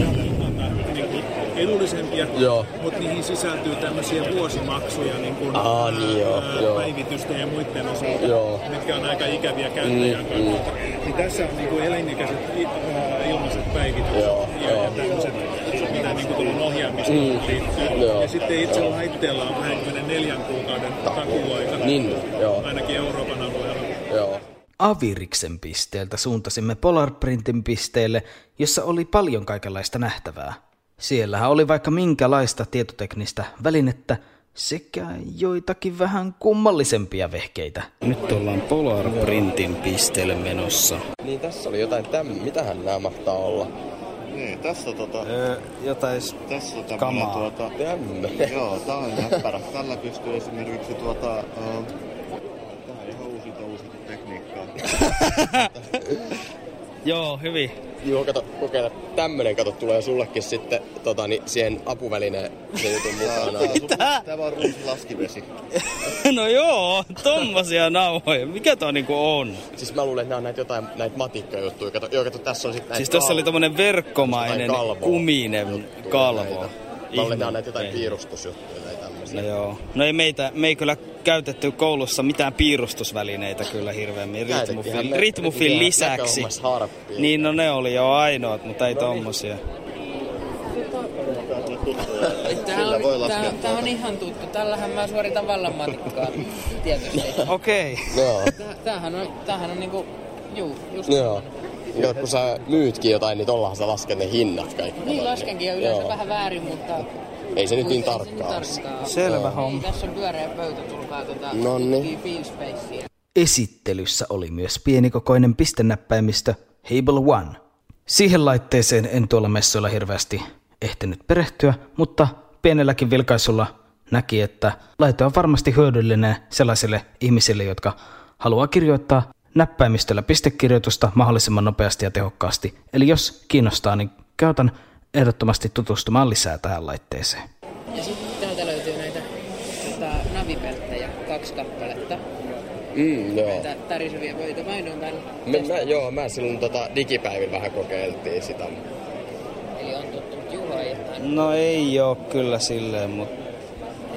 edullisempia, joo. mutta niihin sisältyy tämmöisiä vuosimaksuja niin kuin, Aha, niin ää, joo, päivitysten joo. ja muiden osalta, joo. mitkä on aika ikäviä käyttäjän mm, kannalta. Mm. Niin tässä on niin kuin elinikäiset ilmaiset päivitykset joo, ja, joo. ja tämmöiset, mitä niin kuin tullut ohjaamista mm, liittyy. Joo, ja sitten itse joo. laitteella on kaksikymmentäneljä kuukauden takuuaikana, niin, ainakin Euroopan alueella. Joo. Aviriksen pisteeltä suuntasimme Polarprintin pisteelle, jossa oli paljon kaikenlaista nähtävää. Siellähän oli vaikka minkälaista tietoteknistä välinettä sekä joitakin vähän kummallisempia vehkeitä. Nyt ollaan Polarprintin pisteelle menossa. Niin tässä oli jotain tämmöistä. Mitähän nämä mahtaa olla? Niin, tässä tota... Öö, jotain tässä tota kamaa. Tuota, tämmöinen. Joo, tää on näppärä. Tällä pystyy esimerkiksi tuota... Uh, tää on ihan uusinta uusinta tekniikkaa. Joo, hyvin. Joo, kato, kokeilla. Tämmönen kato tulee sullekin sitten tota, niin, siihen apuvälineen se jutun mukaan. Mitä? Tämä on ruusi laskivesi. No joo, tommosia nauhoja. Mikä toi niinku on? Siis mä luulen, että nää on näitä jotain, näitä matikkajuttuja. Kato, joo, kato, tässä on sitten näitä Siis kalvo. Tässä oli tommonen verkkomainen kuminen kalvo. Mä luulen, että nää on näitä jotain piirustusjuttuja. No joo. No ei meitä, me ei kyllä käytetty koulussa mitään piirustusvälineitä kyllä hirveämmin. Ritmofil, ritmofil lisäksi. Niin no ne oli jo ainoat, mutta ei tommosia. Tää on, tää, tää on ihan tuttu. Tällähän mä suoritan vallan matikkaa. Tietysti. Okei. Okay. Tämähän on, tämähän on niinku, juu, just joo, kun sä myytkin jotain, niin tollahan sä lasket ne hinnat kaikki. Niin laskenkin ja yleensä joo. vähän väärin, mutta... Ei se nyt niin tarkkaa. Selvä homma. Tässä on pyöreä pöytä, tulkaa tuota Feelspacea. Esittelyssä oli myös pienikokoinen pistennäppäimistö Hable One. Siihen laitteeseen en tuolla messuilla hirveästi ehtinyt perehtyä, mutta pienelläkin vilkaisulla näki, että laite on varmasti hyödyllinen sellaisille ihmisille, jotka haluaa kirjoittaa näppäimistöllä pistekirjoitusta mahdollisimman nopeasti ja tehokkaasti. Eli jos kiinnostaa, niin käytän ehdottomasti tutustumaan lisää tähän laitteeseen. Ja sitten täältä löytyy näitä navipelttejä, kaksi kappaletta. Mm, joo. Näitä täriseviä pöitä mainontaan. Joo, mä silloin tota, digipäivin vähän kokeiltiin sitä. Eli on tuttunut Juho ajettaan. No ei oo kyllä silleen, mutta...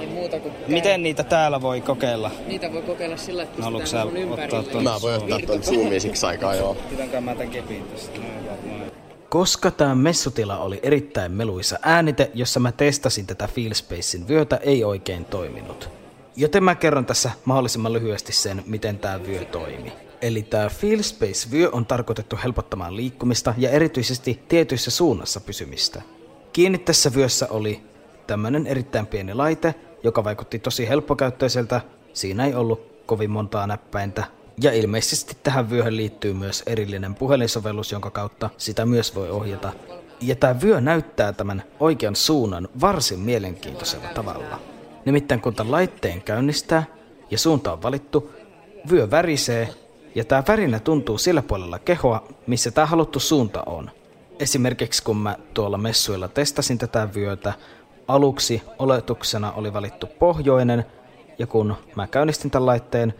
Ei muuta kuin... Miten niitä täällä voi kokeilla? Niitä voi kokeilla sillä, että no, pistetään mun ympärille. Mä voin ottaa ton zoomiin siksi aikaa, joo. Pitäänkään mä tän kepin tästä. Koska tämä messutila oli erittäin meluisa, äänite, jossa mä testasin tätä Feelspacen vyötä, ei oikein toiminut. Joten mä kerron tässä mahdollisimman lyhyesti sen, miten tämä vyö toimi. Eli tämä Feelspace-vyö on tarkoitettu helpottamaan liikkumista ja erityisesti tietyissä suunnassa pysymistä. Kiinni tässä vyössä oli tämmöinen erittäin pieni laite, joka vaikutti tosi helppokäyttöiseltä. Siinä ei ollut kovin montaa näppäintä. Ja ilmeisesti tähän vyöhön liittyy myös erillinen puhelinsovellus, jonka kautta sitä myös voi ohjata. Ja tämä vyö näyttää tämän oikean suunnan varsin mielenkiintoisella tavalla. Nimittäin kun tämän laitteen käynnistää ja suunta on valittu, vyö värisee ja tämä värinä tuntuu sillä puolella kehoa, missä tämä haluttu suunta on. Esimerkiksi kun mä tuolla messuilla testasin tätä vyötä, aluksi oletuksena oli valittu pohjoinen, ja kun mä käynnistin tämän laitteen,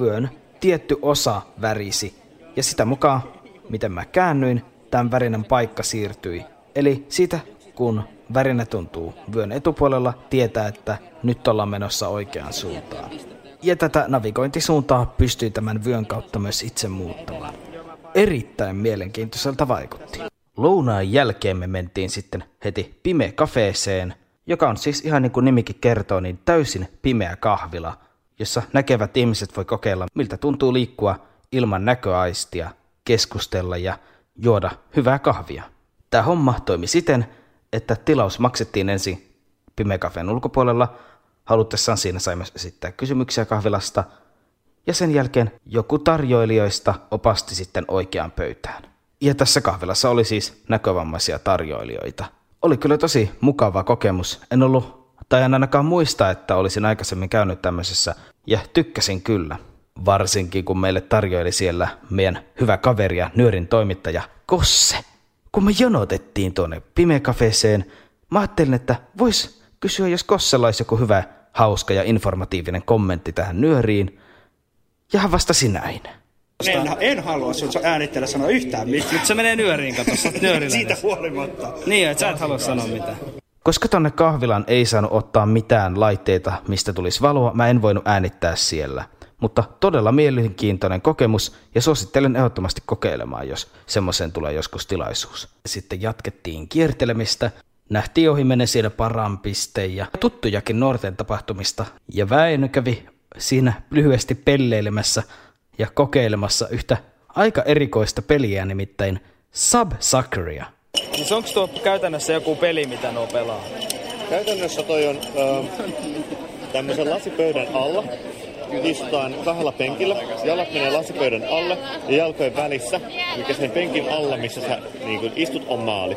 vyön tietty osa värisi, ja sitä mukaan, miten mä käännyin, tämän värinen paikka siirtyi. Eli siitä, kun värinä tuntuu vyön etupuolella, tietää, että nyt ollaan menossa oikeaan suuntaan. Ja tätä navigointisuuntaa pystyy tämän vyön kautta myös itse muuttamaan. Erittäin mielenkiintoiselta vaikutti. Lounaan jälkeen me mentiin sitten heti Pimeä Kafeeseen, joka on siis ihan niin kuin nimikin kertoo, niin täysin pimeä kahvila, jossa näkevät ihmiset voi kokeilla, miltä tuntuu liikkua ilman näköaistia, keskustella ja juoda hyvää kahvia. Tämä homma toimi siten, että tilaus maksettiin ensin Pimeä Kafeen ulkopuolella, halutessaan siinä sai myös esittää kysymyksiä kahvilasta, ja sen jälkeen joku tarjoilijoista opasti sitten oikeaan pöytään. Ja tässä kahvilassa oli siis näkövammaisia tarjoilijoita. Oli kyllä tosi mukava kokemus. En ollut, tai en ainakaan muista, että olisin aikaisemmin käynyt tämmöisessä, ja tykkäsin kyllä. Varsinkin kun meille tarjoili siellä meidän hyvä kaveri ja Nyörin toimittaja Kosse. Kun me jonotettiin tuonne Pimeä Kafeeseen, mä ajattelin, että vois kysyä, jos Kossella olisi joku hyvä, hauska ja informatiivinen kommentti tähän Nyöriin. Ja hän vastasi näin. En, en halua sun äänitellä sanoa yhtään mitään. Nyt se menee Nyöriin, kato, sä oot Nyörillä. Siitä huolimatta. Niin, et sä et halua sanoa mitään. Koska tonne kahvilaan ei saanut ottaa mitään laitteita, mistä tulisi valoa, mä en voinut äänittää siellä. Mutta todella mielenkiintoinen kokemus, ja suosittelen ehdottomasti kokeilemaan, jos semmoiseen tulee joskus tilaisuus. Sitten jatkettiin kiertelemistä, nähtiin ohimenen siellä Parampiste ja tuttujakin nuorten tapahtumista, ja Väinö kävi siinä lyhyesti pelleilemässä ja kokeilemassa yhtä aika erikoista peliä, nimittäin Sub-Suckeria. Siis onko tuo käytännössä joku peli, mitä nuo pelaa? Käytännössä toi on äh, tämmöisen lasipöydän alla. Istutaan kahdella penkillä, jalat menee lasipöydän alle ja jalkojen välissä, mikä sen penkin alla, missä sä niin kun istut, on maali.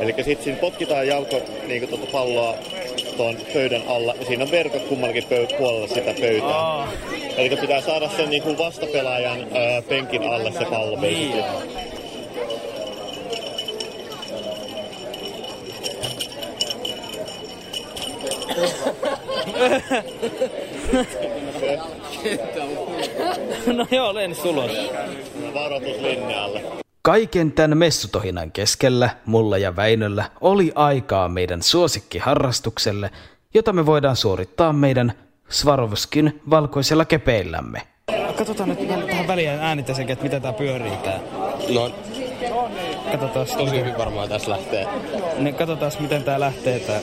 Eli sitten siinä potkitaan jalko niin kun tuota palloa tuon pöydän alla, ja siinä on verkot kummallakin pöy- puolella sitä pöytää. Eli pitää saada sen niin kun vastapelaajan ää, penkin alle se pallo. Niin. No joo, olen sulos. Varoituslinjalle. Kaiken tämän messutohinan keskellä, mulla ja Väinöllä, oli aikaa meidän suosikkiharrastukselle, jota me voidaan suorittaa meidän Swarovskin valkoisella kepeillämme. Katsotaan nyt tähän väliin äänitäisenkin, että mitä tää pyörii tää. No, katsotaan. Tosi hyvin varmaan tässä lähtee. Niin katsotaan, miten tää lähtee tää.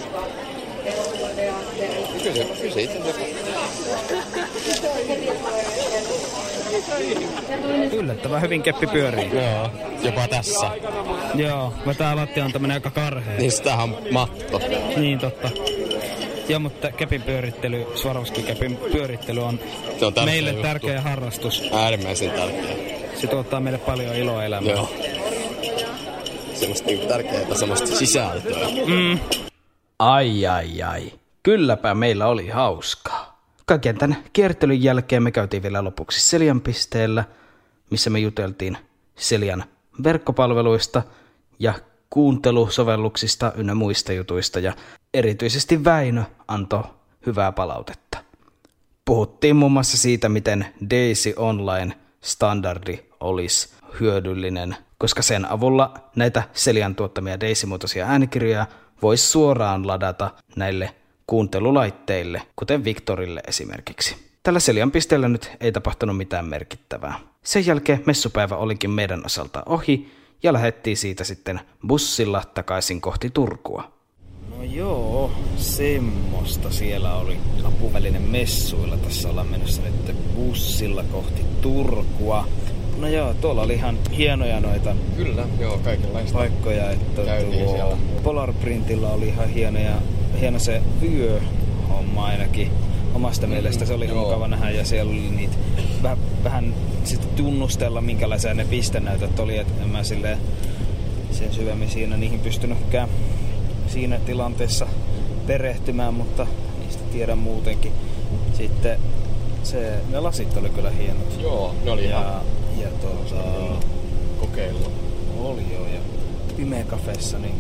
Yllättävän hyvin keppi pyörii. Joo, jopa tässä. Joo, mä tää lattia on tämmönen aika karhea. Niin, sitähän on matto. Niin, totta. Joo, mutta kepin pyörittely, Swarovski kepin pyörittely on, on tärkeä meille juttu. Tärkeä harrastus. Äärimmäisen tärkeä. Se tuottaa meille paljon iloa elämää. Joo. Semmosta niinku tärkeää, semmoista sisältöä. Mm. Ai, ai, ai. Kylläpä meillä oli hauskaa. Kaiken tämän kiertelyn jälkeen me käytiin vielä lopuksi Celian pisteellä, missä me juteltiin Celian verkkopalveluista ja kuuntelusovelluksista ynnä muista jutuista, ja erityisesti Väinö antoi hyvää palautetta. Puhuttiin muun muassa siitä, miten Daisy Online-standardi olisi hyödyllinen, koska sen avulla näitä Celian tuottamia Daisy-muotoisia äänikirjoja voisi suoraan ladata näille kuuntelulaitteille, kuten Victorille esimerkiksi. Tällä Celian pisteellä nyt ei tapahtunut mitään merkittävää. Sen jälkeen messupäivä olikin meidän osalta ohi, ja lähdettiin siitä sitten bussilla takaisin kohti Turkua. No joo, semmoista siellä oli apuvälinemessuilla. Tässä ollaan menossa nyt bussilla kohti Turkua. No joo, tuolla oli ihan hienoja noita. Kyllä, joo, kaikenlaista paikkoja, että tuo Polarprintilla oli ihan hienoja. Hieno se vyöhomma ainakin. Omasta mielestä se oli mm, mukava nähdä, ja siellä oli niitä vähän, vähän sit tunnustella, minkälaisia ne pistenäytöt oli. Et en mä silleen sen syvemmin siinä niihin pystynytkään siinä tilanteessa perehtymään, mutta niistä tiedän muutenkin. Sitten se, ne lasit oli kyllä hienot. Joo, ne oli ja, ihan. Ja tuota... kokeilla. Oli joo, ja pimeä kafeessa, niin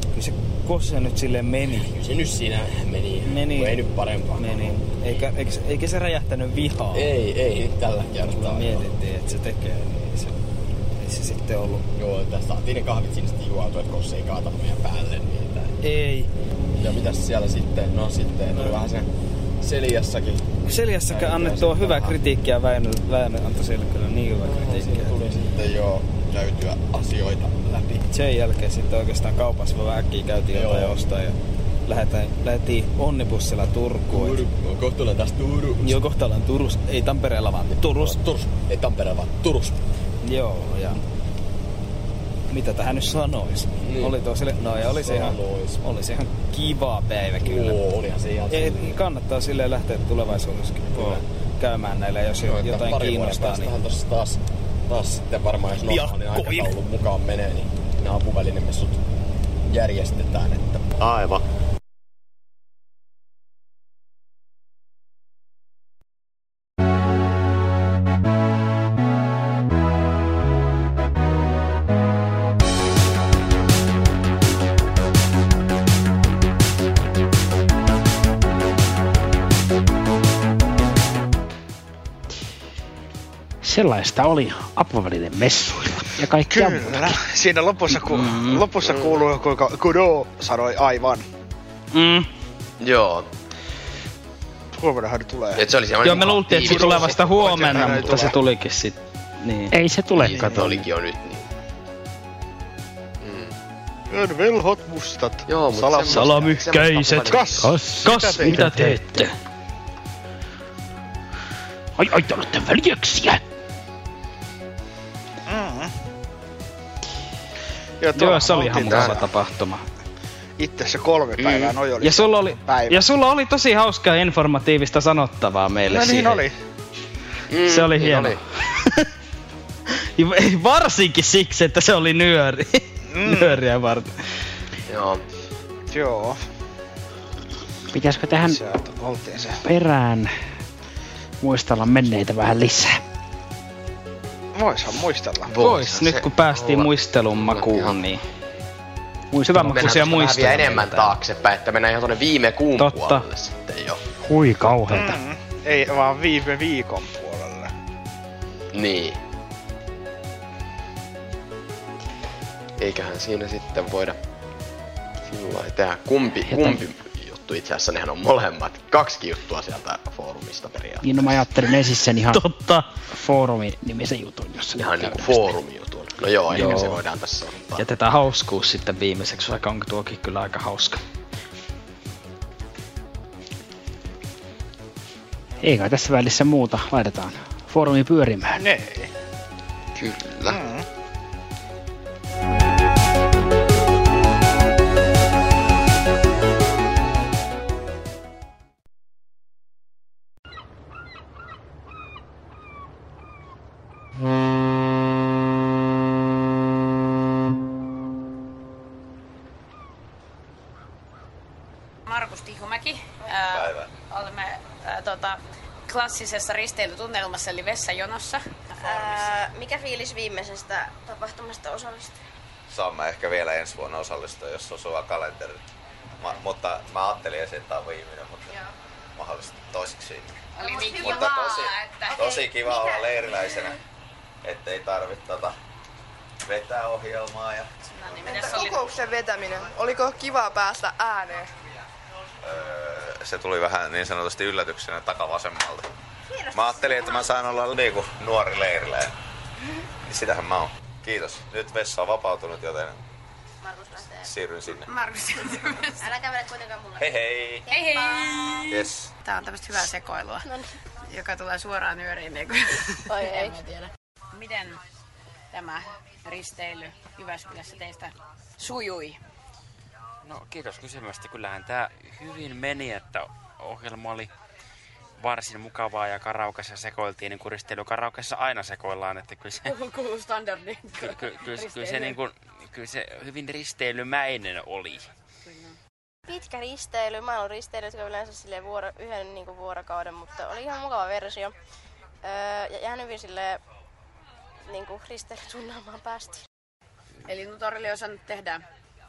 kyllä se Kosse nyt silleen meni. Se nyt siinä meni, meni. Kun ei nyt parempaa. Meni. Eikä, eikä, eikä se räjähtänyt vihaa. Ei, ei tällä kertaa. Me mietittiin, että se tekee, niin se, ei se sitten ollut. Joo, tästä saatiin ne kahvit sinne sitten juotu, että Kosse ei kaata meidän päälle niitä. Ei. Ja mitäs siellä sitten? No sitten, tuli vähän se Celiassakin. Celiassakin annettua hyvää kritiikkiä. Väinö, Väinö antoi siellä kyllä niin hyvää kritiikkiä. No, tuli sitten joo löytyä asioita läpi. Sen jälkeen sitten oikeastaan kaupassa vaan äkkiä käytiin joo. jotain ostaa ja lähdettiin onnibussilla Turkuun. Turku. Et... kohta ollaan taas Turus. Joo, kohta ollaan Turus. Ei Tampereella vaan Turus. Turus. Ei Tampereella vaan Turus. Joo, ja... mitä tähän nyt sanois? Niin. Oli toiselle, no ja oli se ihan, oli se ihan kiva päivä kyllä. Joo, olihan se ihan e, kannattaa silleen lähteä tulevaisuudessakin kyllä käymään näillä, jos no, jotain kiinnostaa. Niin... tuossa taas, taas sitten varmaan, jos normaalin aikataulun mukaan menee, niin nämä apuvälinemessut järjestetään. Että... aivan. Sellaista oli apuvälinemessuilla ja kaikki kyllä, muuta. Siinä lopussa, ku, mm. lopussa kuului, kuinka Kudo sanoi aivan. Mm. Joo. Huomennahan nyt tulee. Et se oli joo, me luultiin, että se tulee vasta huomenna, se, mutta tule. se tulikin sitten. Niin. Ei se tule, niin, kato. Se olikin jo nyt. Niin. Mm. Velhot mustat. Joo, Sala- salamyhkäiset. Kas, kas, kas, mitä teette? Ai, ai, te olette väljöksiä. Mm. Ja joo, se oli ihan mukava tapahtuma. Itse se kolme päivää, mm. noi oli ja sulla oli, ja sulla oli tosi hauskaa ja informatiivista sanottavaa meille no, siihen. Niin oli. Mm, se oli niin hieno. Oli. Varsinkin siksi, että se oli nyöri. Mm. Nyöriä varten. Joo. Joo. Pitäisikö tähän perään muistella menneitä vähän lisää? Voishan muistella. Vois, Vois nyt kun päästiin muistelun makuun, niin hyvänmakuisia muisteluja. Vähän enemmän taaksepäin, että mennään ihan tuonne viime kuun totta. Puolelle sitten jo. Hui kauheeta. Mm, ei vaan viime viikon puolelle. Niin. Eiköhän siinä sitten voida sillain tehdä kumpi, kumpi juttu. Itse asiassa nehän on molemmat. Kaksi juttua sieltä foorumista periaatteessa. Niin no mä ajattelin ensin sen ihan... totta. Foorumin nimisen jutun, jossa... ihan niinku foorumin jutun. No joo, joo. Ehkä se voidaan tässä ottaa. Jätetään hauskuus sitten viimeiseksi, vaikka onko tuokin kyllä aika hauska. Eikä tässä välissä muuta. Laitetaan foorumi pyörimään. Nee. Kyllä. Mm. Klassisessa risteilytunnelmassa eli vessajonossa. Ää, mikä fiilis viimeisestä tapahtumasta osallistui? Saamme ehkä vielä ensi vuonna osallistua, jos osuvaa kalenteri. Ma, mutta mä ajattelin esittää viimeinen, mutta joo. Mahdollisesti toiseksi viimeinen. Oli mutta niin kivaa, tosi, että... tosi kiva mitä? Olla leiriläisenä, ettei tarvitse tota vetää ohjelmaa. Ja... no niin, entä kokouksen vetäminen? Oliko kiva päästä ääneen? Se tuli vähän niin sanotusti yllätyksenä takavasemmalta. Mä ajattelin, että mä saan olla niinku nuori leirillä. Mm-hmm. Sitähän mä oon. Kiitos. Nyt vessa on vapautunut, joten Markus siirryn sinne. Markus älä kävele kuitenkaan mulle. Hei hei! Hei hei! Yes. Tää on tämmöstä hyvää sekoilua, joka tulee suoraan nyöriin. Niin kuin... oi ei. Miten tämä risteily Jyväskylässä teistä sujui? No kiitos kysymästä. Kyllähän tää hyvin meni, että ohjelma oli varsin mukavaa ja karaukassa sekoiltiin, niin kuin risteilykaraukassa aina sekoillaan, että kyllä se... kuuluu standardiin. Kyllä ky- ky- ky- se, niin kuin, kyllä se hyvin risteilymäinen oli. Kyllä. Pitkä risteily. Mä oon risteillyt yleensä silleen vuoro, yhden niin kuin vuorokauden, mutta oli ihan mukava versio. Öö, ja jään hyvin silleen niin kuin risteilytunnelmaan päästiin. Eli nuorille on saanut tehdä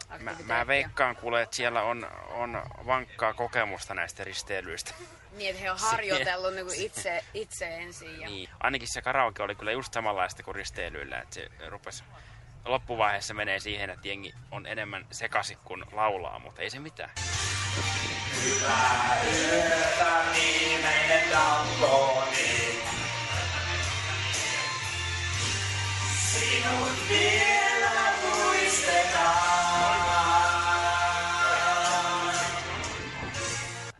aktiviteettia. Mä, mä veikkaan kuule, että siellä on, on vankkaa kokemusta näistä risteilyistä. Niin, että he on harjoitellut niin kuin itse, itse ensin. Ja... Niin. Ainakin se karaoke oli kyllä just samanlaista kuin risteilyillä, että se rupesi... Loppuvaiheessa menee siihen, että jengi on enemmän sekasi kuin laulaa, mutta ei se mitään. Hyvää yötä, viimeinen Daltoni. Sinut vielä muistetaan.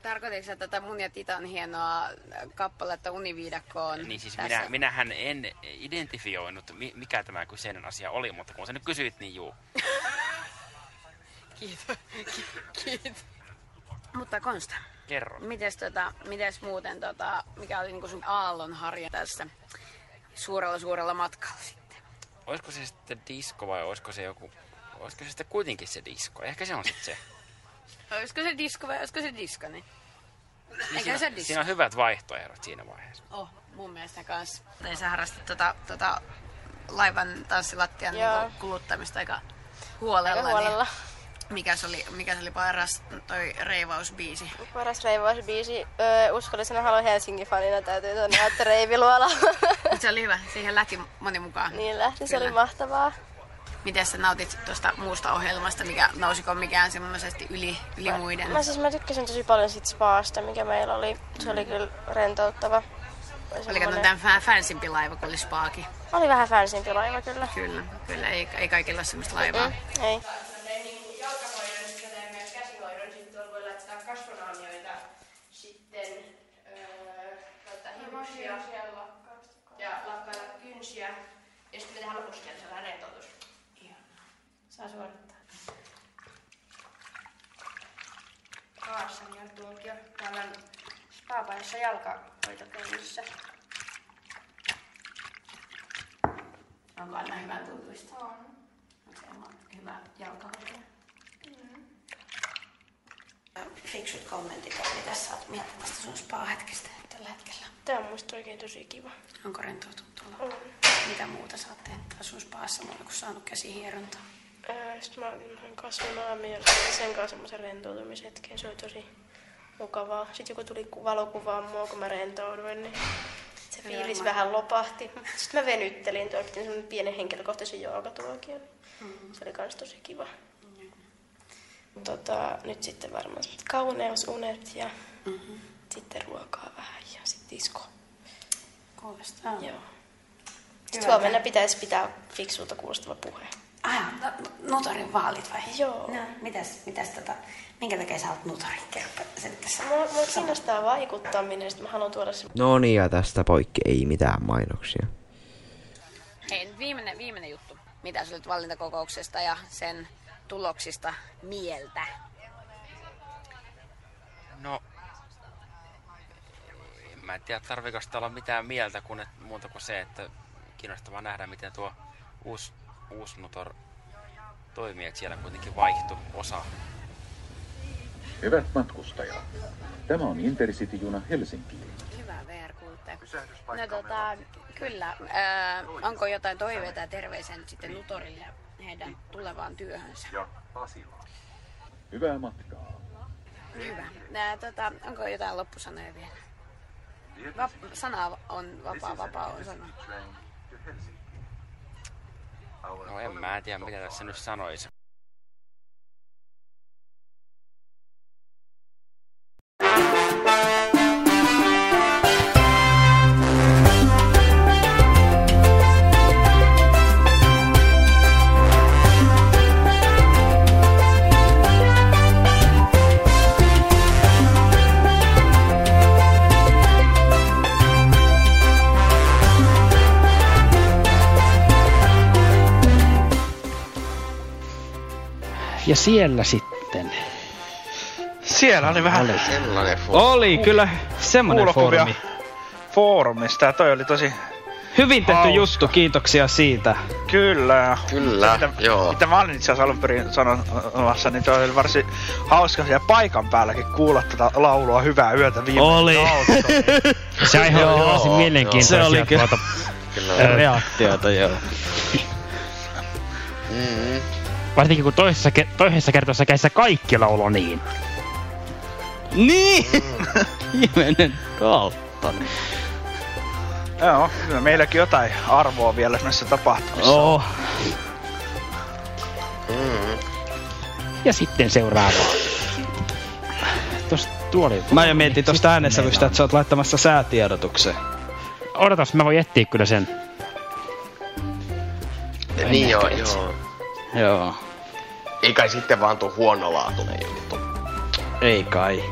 Tarkoitatko sä tätä mun ja Titan hienoa kappaletta Univiidakkoon? Niin siis minä, minähän en identifioinut, mikä tämä kyseinen asia oli, mutta kun sä nyt kysyit, niin juu. Kiitos. Kiitos. Mutta Konsta, kerro. Mites, tota, mites muuten, tota, mikä oli niinku sun aallonharja tässä suurella suurella matkalla sitten? Olisiko se sitten disko vai olisiko se joku, olisiko se sitten kuitenkin se disko? Ehkä se on sitten se. Olisiko se disko vai olisiko se disko, niin? Niin siinä, se siinä on hyvät vaihtoehdot siinä vaiheessa. Oh, mun mielestä kanssa. Ei sä harrastat tota, tota laivan tanssilattian niin kuluttamista aika huolella. Aika huolella. Niin, mikäs, oli, mikäs oli paras toi reivausbiisi? Paras reivausbiisi? Öö, uskollisena Halo Helsingin fanina täytyy tuonne näyttää reiviluola. Mutta se oli hyvä. Siihen lähti moni mukaan. Niin lähti. Se oli mahtavaa. Miten sä nautit tuosta muusta ohjelmasta, mikä nousiko mikään semmoisesti yli, yli muiden? Mä, siis mä tykkäsin tosi paljon siitä spaasta, mikä meillä oli. Se oli kyllä rentouttava. Oli oliko tämän vähän fansimpi laiva, kun oli spaakin? Oli vähän fansimpi laiva, kyllä. Kyllä, kyllä. Ei, ei kaikilla ole semmoista laivaa. Mm-mm, ei. Saa suorittaa. Kaassa tunkio. Täällä on spa-paissa jalkahoitokennissä. Onko aina hyvän tuntuista? On. Onko se hyvä jalkahoitoja? Mm-hmm. Fiksut kommentit, mitä sä oot miettimästä sun spa-hetkestä tällä hetkellä? Tää on musta oikein tosi kiva. Onko rentoutunut tuolla? On. Mitä muuta sä oot tehnyt sun spaassa muuta kuin saanut käsihierontaa? Sitten mä otin noin kasvunaamia ja sen kanssa semmoisen rentoutumishetken. Se oli tosi mukavaa. Sitten joku tuli valokuvaan mua, kun mä rentouduin, niin se fiilis vähän lopahti. Sitten mä venyttelin tuolla, pitin semmoinen pienen henkilökohtaisen joogatuokion. Mm-hmm. Se oli kans tosi kiva. Mm-hmm. Tota, nyt sitten varmaan kauneusunet ja mm-hmm. sitten ruokaa vähän ja sitten disko. Kuulostaa. Joo. Sitten huomenna pitäisi pitää fiksulta kuulostava puhe. Aivan, no, Nutorin vaalit vai? Joo. No, mitäs, mitäs tota, minkä takia sä olet Nutorin? Kerropa sen tässä. Mua kiinnostaa vaikuttaminen, sit mä haluan tuoda sen. No niin, ja tästä poikki ei mitään mainoksia. Hei, viimeinen, viimeinen juttu. Mitä sä olet valintakokouksesta ja sen tuloksista mieltä? No, en mä tiedä tarviiko sitä olla mitään mieltä, kun et, muuta kuin se, että kiinnostavaa nähdä, miten tuo uusi Uusi Nutor toimii, että siellä kuitenkin vaihtui osa. Hyvät matkustajat, tämä on Intercity-juna Helsinkiin. Hyvä V R-kuluttaja. No tota, kyllä. Ää, onko jotain toiveita ja terveisiä sitten Nutorille heidän tulevaan työhönsä? Hyvää matkaa. Hyvä. Ää, tota, onko jotain loppusanoja vielä? Va- sana on vapaa, vapaa on sana. No en mä tiedä, mitä tässä nyt sanoisi. Ja siellä sitten. Siellä oli vähän... Oli, sellainen foorumi. Oli kyllä semmoinen foorumi. Foorumista. Toi oli tosi Hyvin tehty hauska. Justu, kiitoksia siitä. Kyllä. Kyllä, mitä, joo. Mitä mä olin itse asiassa alun perin sanomassa, niin toi oli varsin hauska siellä paikan päälläkin kuulla tätä laulua Hyvää yötä viime oli. Se aihe oli varsin mielenkiintoisia. Se oli kyllä. Tuota, kyllä. Reaktiota, joo. Mm-hmm. Varsinkin kun toisessa, toisessa kertoissa käsissä kaikki laulo niin. Niin! Himenen kautta. Joo, kyllä meilläkin jotain arvoa vielä näissä tapahtumissa. Oh. Mm. Ja sitten seuraava. Tuosta tuoli. Mä jo mietin tosta äänensävystä, että sä oot laittamassa säätiedotukseen. Odotas, mä voin etsiä kyllä sen. En niin joo, etsi. joo. Joo. Ei kai sitten vaan tuu huonolaatuinen juttu. Ei kai.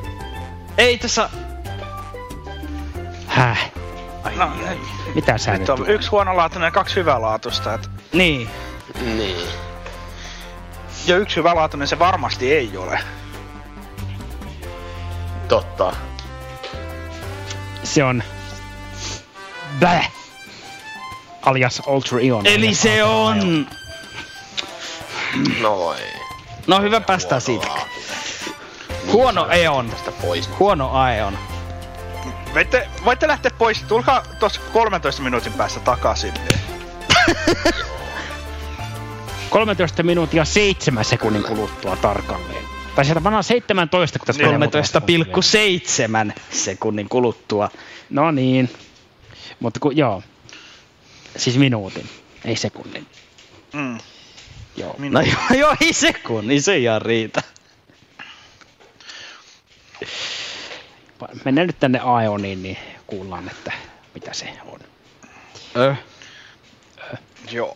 Ei tässä... Häh? Ai, no, ai. Mitä sä nyt, nyt on tuo? Yksi huonolaatuinen ja kaksi hyvälaatuista. Et... Niin. Niin. Ja yksi hyvälaatuinen se varmasti ei ole. Totta. Se on... Bäh! Alias Alter Aeon. Eli alias se on... Noin. No hyvä päästää siitä. Huono Aeon. Huono Aeon. Voitte, voitte lähteä pois. Tulkaa tuossa kolmentoista minuutin päästä takaisin. kolmetoista minuuttia seitsemän sekunnin kuluttua tarkalleen. Tai sieltä vanhaa seitsemäntoista, kun tässä kolmetoista pilkku seitsemän sekunnin kuluttua. No niin. Mutta kun joo. Siis minuutin, ei sekunnin. Mm. Joo. No joo, joo, ei sekunnin, se ei ihan riitä. Mennään nyt tänne Aeoniin, niin kuullaan, että mitä se on. Öh. Öh. Joo.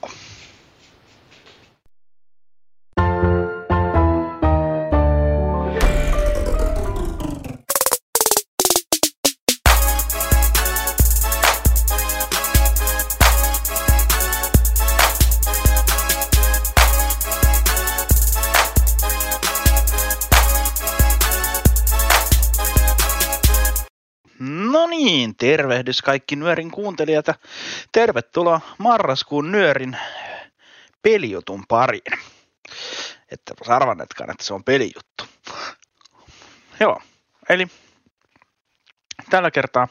Niin, tervehdys kaikki Nyörin kuuntelijat ja tervetuloa marraskuun Nyörin pelijutun pariin. Että arvannetkaan, että se on pelijuttu. Joo, eli tällä kertaa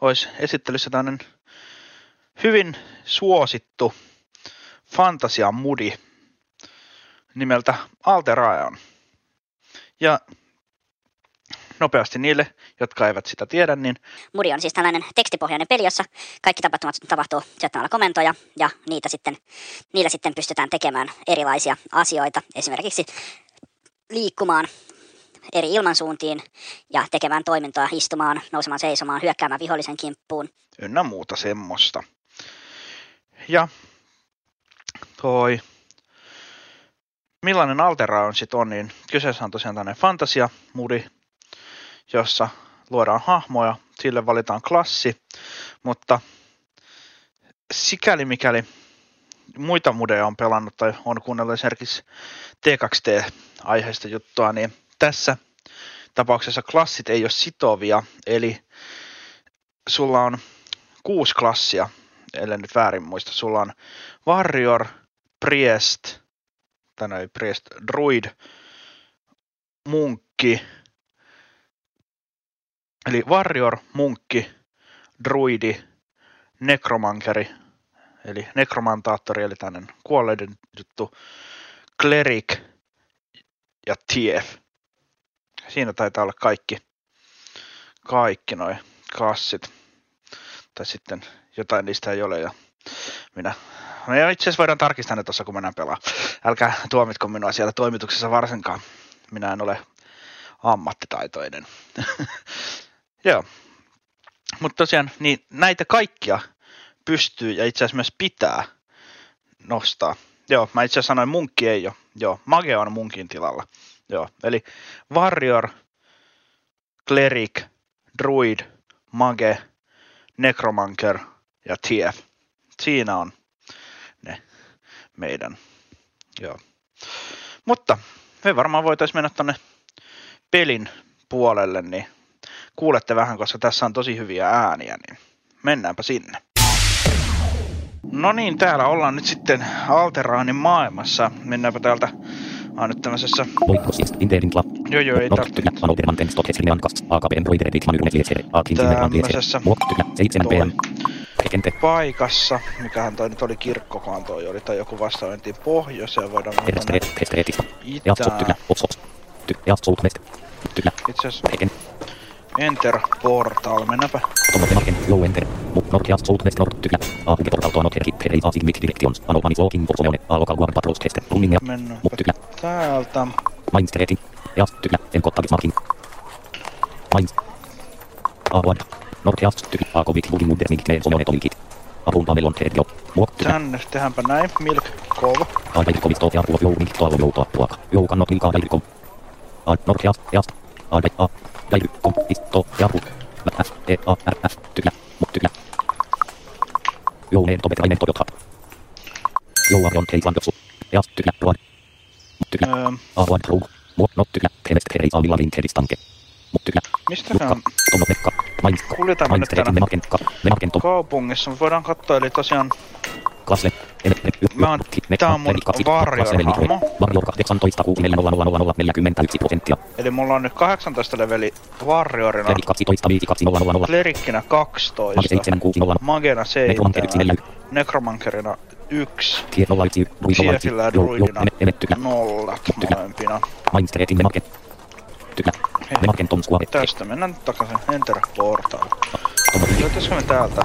olisi esittelyssä tämmöinen hyvin suosittu fantasiamudi nimeltä Alter Aeon. Ja... Nopeasti niille, jotka eivät sitä tiedä, niin... Mudi on siis tällainen tekstipohjainen peli, jossa kaikki tapahtumat tapahtuu syöttämällä komentoja ja niitä sitten, niillä sitten pystytään tekemään erilaisia asioita. Esimerkiksi liikkumaan eri ilmansuuntiin ja tekemään toimintoja, istumaan, nousemaan, seisomaan, hyökkäämään vihollisen kimppuun. Ynnä muuta semmoista. Ja toi... Millainen Altera on sit on, niin kyseessä on tosiaan tämmöinen fantasia, mudi, jossa luodaan hahmoja, sille valitaan klassi, mutta sikäli mikäli muita mudeja on pelannut tai on kuunnellut esimerkiksi T kaksi T-aiheista juttua, niin tässä tapauksessa klassit ei ole sitovia, eli sulla on kuusi klassia, ellei nyt väärin muista, sulla on Warrior, Priest, tai no ei Priest, Druid, Munkki, eli Warrior, Munkki, Druidi, Necromankeri, eli Necromantaattori, eli tämmöinen kuolleiden juttu, Cleric ja Thief. Siinä taitaa olla kaikki, kaikki noi klassit. Tai sitten jotain niistä ei ole ja minä... No itse asiassa voidaan tarkistaa ne tuossa kun mennään pelaa. Älkää tuomitko minua siellä toimituksessa varsinkaan. Minä en ole ammattitaitoinen. Joo, mutta tosiaan niin näitä kaikkia pystyy ja itse asiassa myös pitää nostaa. Joo, mä itse asiassa sanoin munkki ei ole. Joo, mage on munkin tilalla. Joo, eli Warrior, Cleric, Druid, Mage, Necromancer ja Thief. Siinä on ne meidän. Joo, mutta me varmaan voitaisiin mennä tonne pelin puolelle, niin kuulette vähän, koska tässä on tosi hyviä ääniä, niin mennäänpä sinne. No niin, täällä ollaan nyt sitten Alteraanin maailmassa. Mennäänpä täältä aina nyt tämmöisessä... Joo, joo, ei tarvitse. Tämmöisessä toi paikassa, mikähän toi nyt oli, kirkkokohan toi oli, tai joku vastaanentiin pohjoiseen, voidaan mennä itään. Itse asiassa... Enter portal, mennäpä. Mennäpä täältä. Tänne tehdäänpä näin, milk kov. Isto jaru. F E A R F tyklä. Mut tyklä. Jouneen topetrainen tojotat. Jouarion teisantosu. Jas tyklä ruon. Mut tyklä. Avoin ruun. Mut not tyklä. Temeste hei saavilla linkeristanke. Mut tyklä. Mistäkään? Tomo pekka. Mainska. Kuljetaan nyt tänään kaupungissa. Me voidaan katsoa, eli tosiaan... Klasle. Mä oon... Tää on mun varjohahmo. Eli mulla on nyt kahdeksantoista leveli varjorina. Klerikkinä kaksitoista. Magena seitsemän. Nekromankerina yksi. Siefillä druidina nolla molempina. Hei, tästä mennään nyt takaisin Enter Portal. Löytäisikö me täältä?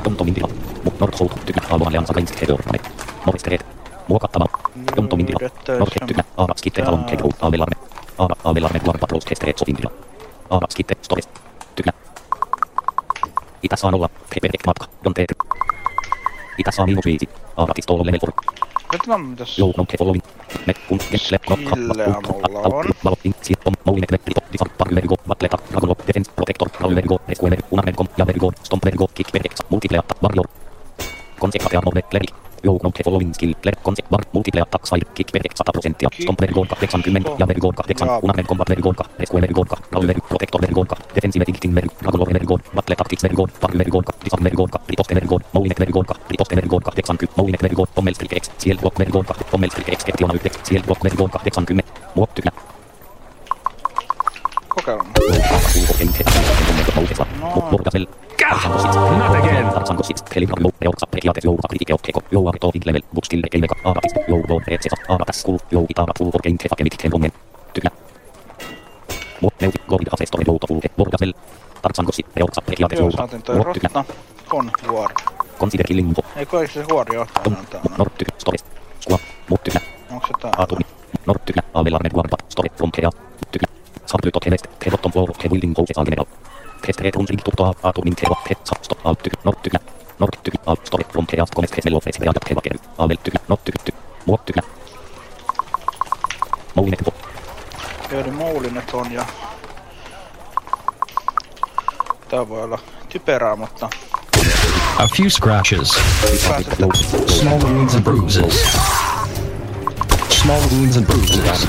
Jouknut he following skill, clerk concept bar, multiplayer tax fire, kick perfect sata prosenttia, stomp vergon kahdeksankymmentä ja vergon kahdeksan, unarmed combat vergon kaksi, rescue vergon kaksi, raul vergon, protector vergon kaksi, defensive victim vergon, ragolove vergon, battle tactics vergon, parry vergon kaksi, disarm vergon kaksi, riposte vergon, moulinet vergon kaksi, riposte vergon kahdeksankymmentä, moulinet vergon, pommelstrik X, shield block vergon kaksi, pommelstrik X, kettiona yhdeksi, shield block vergon kahdeksankymmentä, muot tyhjä. Kokeillaan. Noin. Not again! Joo, saatiin toi rotta. Kon vuori. Eikö oliko se huori oo? Onks se tää? Testeet on silti tuttua aatumin teho, hetsa, stop, alt, tyky, not, tyky, not, tyky, alt, stop, from, teas, kones, hes, nelo, hes, readat, heva, kery, avel, tyky, not, tyky, tyky, muot, tyky. Moulinet on. Joo, niin moulinet on ja... Tää voi olla typerää, mutta... A few scratches. Small wounds and bruises. Small wounds and bruises.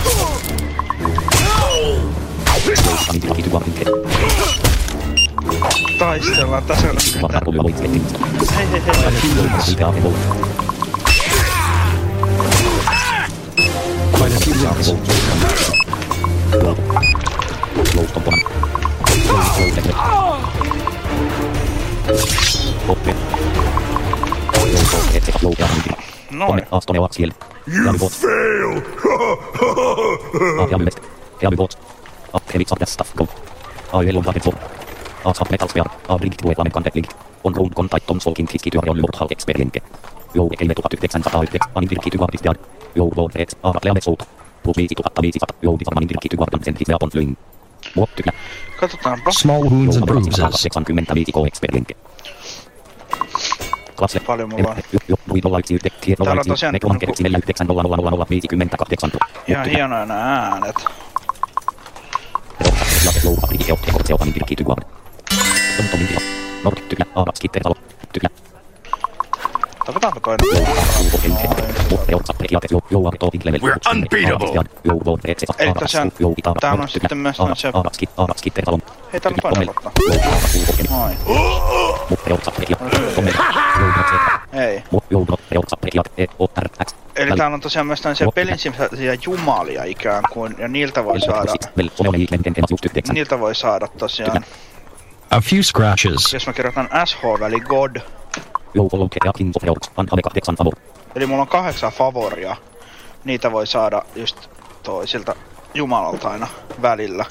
Taistellaan tasolla. Hei hei hei. Noin. You failed! Appelit saada staffko. Aijel on haketu. Aasat metalsver. Avirikki tuetlamen kantelinkt. On ruun kontaitton solkin tiskityörion mortal experiente. Joule kelvetuhat yhdeksänsataayhdeksän. Aninvirkityvardistiad. Jouluvoon reets. Aarat leamesuut. Plus viisituhattaviisisataa. Jouluvarman invirkityvardan sen hisveapon lyng. Muot tyhjä. Katsotaanpa. Small wounds and bruises. kahdeksankymmentäviisi experiente. Klasse. Paljon mulla on. Täällä on tosiaan. Ihan hienoja nää äänet. Otetaanko toinen? We're unbeatable! Eli tosiaan, tää on sitten myös noissa... Hei, täällä on toinen ottaa. Noin. Hei. Eli täällä on tosiaan myös noissa pelin sisäisiä jumalia ikään kuin, ja niiltä voi saada... Niiltä voi saada tosiaan... A few scratches. Jos mä kirjoitan S H väli God. Eli mulla on kahdeksan favoria. Niitä voi saada just toisilta jumalalta aina välillä.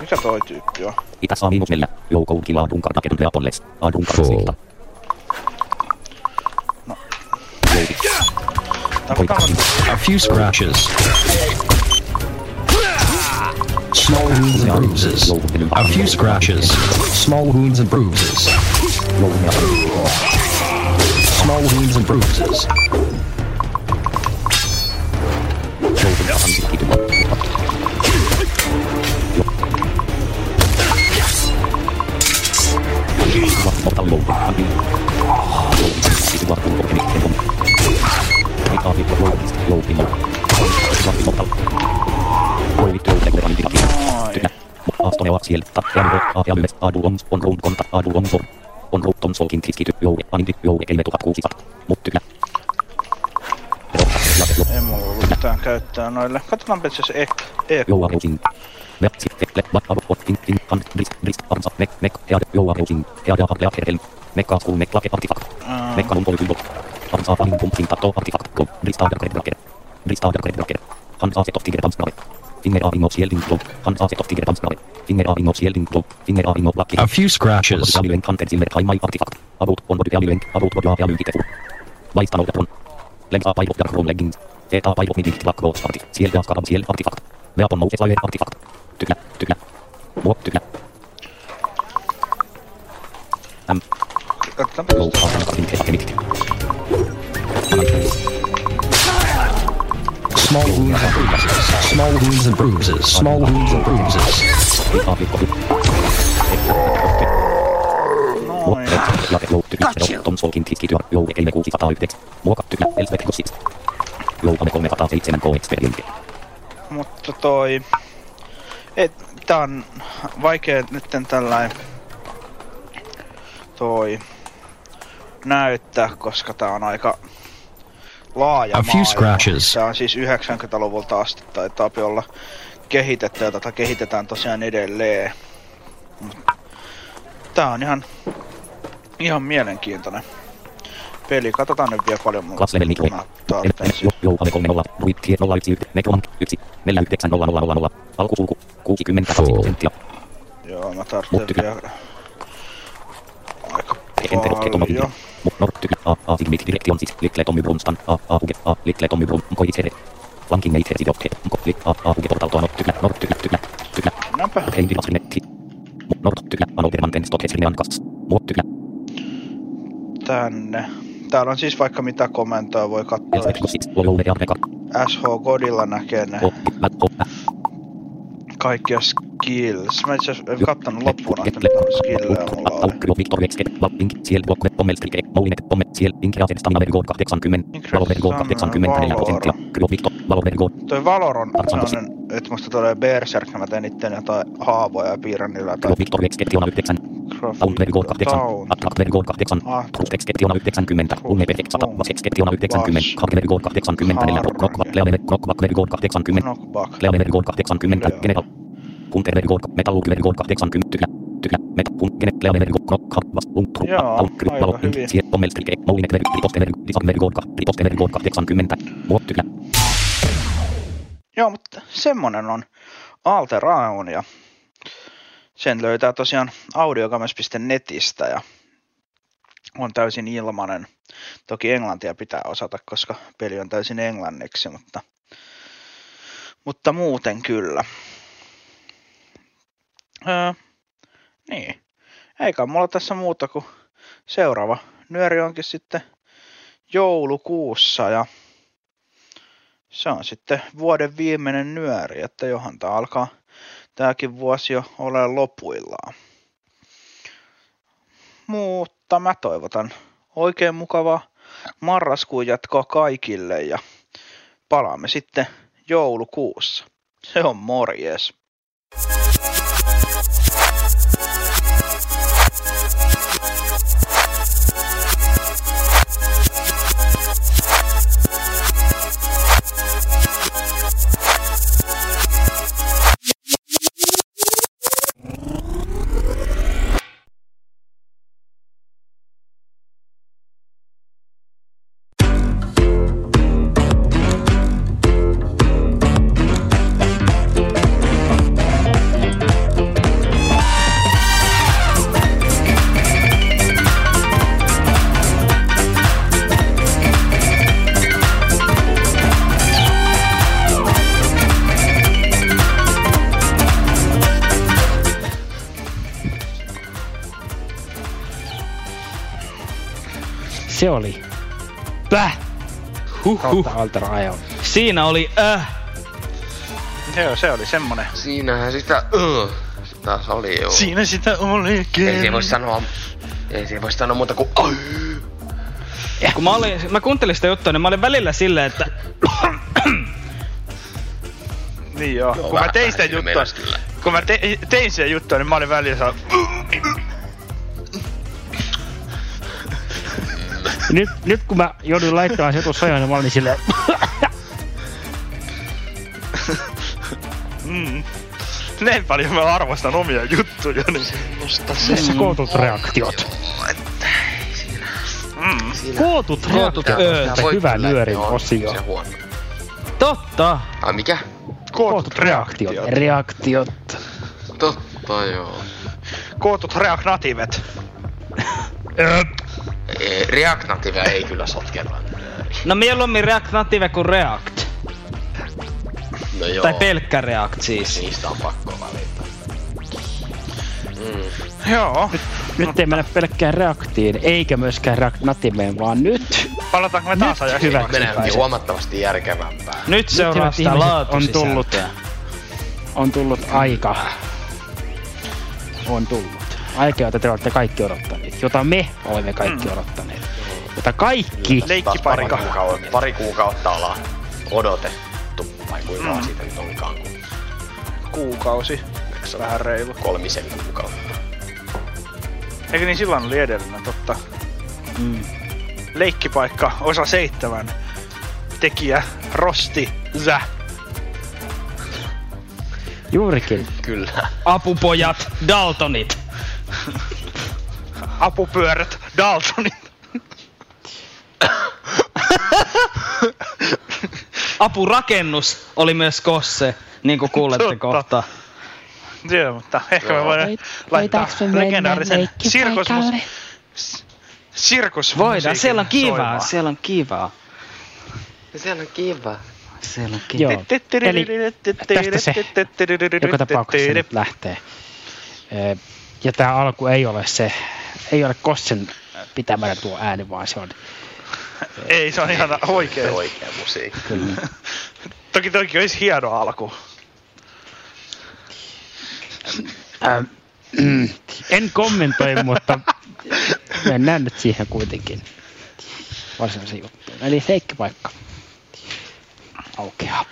Mikä toi tyyppi on? No. A few scratches. Small wounds and bruises. A few scratches. Small wounds and bruises. Small wounds and bruises. Sieltä jäävä ajamies aduons on ruunkonta aduons on ruutton solkin kiskity joue anti joue kelme tuhat kuusisat mut tyhjä. Ei mulla ollut mitään käyttää noille. Katsotaan pitäis e e jouareusin. Vertsi tekle vatarupotkin tinkan brist brist armsa mek mek teade jouareusin teade aklea herhelm mekkaas kun meklake artifakt mekkaun polykylpot armsa panin pumpsin tato artifakt klub bristaader kredbraker bristaader kredbraker hansa set of tiger tansnare. A few scratches. Small wounds and bruises. Small wounds and bruises. Small wounds and bruises. Mutta toi... Et, tää on vaikea nytten tällain... Toi... Näyttää, koska tää on aika... Laaja maailma. Tämä on siis yhdeksänkymmentäluvulta asti tai tapiolla kehitetty ja tätä kehitetään tosiaan edelleen. Tää on ihan, ihan mielenkiintoinen peli. Katsotaan nyt vielä paljon muuta. Joo, mä tarvitsen vielä aika paljon. Mut nortty a a sigmit direktion sit likle tommy brunstan a a uke a likle tommy brun koi itse flanking itse sidokkeet koi a a uke portalto nortty nortty tyklä tyklä näpä hendi vasnetti mut nortty anopermanten stokesrin ankas mut tyklä tänne. Täällä on siis vaikka mitä komentoja voi katsoa. S H Godilla näkee ne kaikkia skills. Mä itse asiassa en kattanut loppuun asti, mitä on skillejä mulla oli. Toi Valor on sellanen, et musta tulee Berserk, mä teen itten jotain haavoja ja piirrän niillä tai... Taun. Ah. Harki. Puntervergon metallurgivergon kahdeksankymmentä tyhjä met punkenevergon krokka vas untru alkrypalo siet pommelstrike moulinetvergon ritostevergon disanvergon ritostevergon kahdeksankymmentä muot tyhjä. Joo, mutta semmonen on Alter Aeon ja sen löytää tosiaan audiokamys piste netistä ja on täysin ilmanen. Toki englantia pitää osata, koska peli on täysin englanniksi, mutta, mutta muuten kyllä. Öö, niin. Eikä mulla tässä muuta kuin seuraava nyöri onkin sitten joulukuussa ja se on sitten vuoden viimeinen nyöri, että johan tää alkaa tääkin vuosi jo ole lopuillaan. mutta mä toivotan oikein mukavaa marraskuun jatkoa kaikille ja palaamme sitten joulukuussa. Se on morjes. Se oli Päh! Huh, huh. Alter Aeon. Siinä oli äh! Joo, se oli semmonen. Siinähän sitä öh! Sitä oli joo. Siinä sitä oli ken. Ei se voi sanoa... Ei se voi sanoa muuta kuin öh! Ja kun mä olin... Mä kuuntelin sitä juttua, niin mä olin välillä silleen, että... niin joo. joo kun, mä tein sitä juttua, kun mä te, tein sitä juttua, niin mä olin välillä saa... Nyt, nyt kun mä joudun laittamaan se tuossa ajan, niin mä olin silleen... mm. Näin paljon mä arvostan omia juttuja, niin... Semmosta semmoista... Kootut reaktiot. Mm. Kootut reaktiot. Öö, hyvä nyörin osio. Totta. Ai mikä? Kootut reaktiot. Reaktiot. Totta joo. Kootut reaknatiivet. Ei, react-natiive ei kyllä sotkella. No mieluummin react-natiive kuin react. No joo. Tai pelkkä react siis. Niistä on pakko valita. Mm. Joo. Nyt, nyt ei mennä pelkkään reaktiin, eikä myöskään react-nativeen, vaan nyt... Palataanko me taas ajan? Nyt menee huomattavasti järkevämpää. Nyt se on vasta laatu on tullut. On tullut aika. On tullut. Aikaa, jota te olette kaikki odottaneet, jota me olemme kaikki mm. odottaneet, jota kaikki... Leikki pari kuukautta, pari kuukautta ollaan odotettu, vai kuinka mm. siitä nyt onkaan kun... Kuukausi, vähän reilu. Kolmisen kuukautta. Eikö niin silloin oli edellinen, totta? Mm. Leikkipaikka, osa seitsemän, tekijä, Rosti, Zä. Juurikin. Kyllä. Apupojat, Daltonit. Apupyörät, Daltonit. Apurakennus oli myös Kosse, niin kuin kuulette kohta. Joo, mutta ehkä me voidaan Voit, laittaa legendaarisen sirkusmusiikin. Sirkus voidaan, siellä on kivaa, siellä on kivaa. Siellä on kivaa. Siellä on kivaa. Joo, eli tästä se joka tapauksessa nyt lähtee. Ja tää alku ei ole se, ei ole Kossen pitämänä tuo ääni, vaan se on... Ei, se on ihan oikea. Oikea musiikki. Kyllä. Toki toki olisi hieno alku. Ähm, mm, en kommentoi, mutta mennään nyt siihen kuitenkin varsinaisen juttuun. Eli seikkipaikka aukeaa.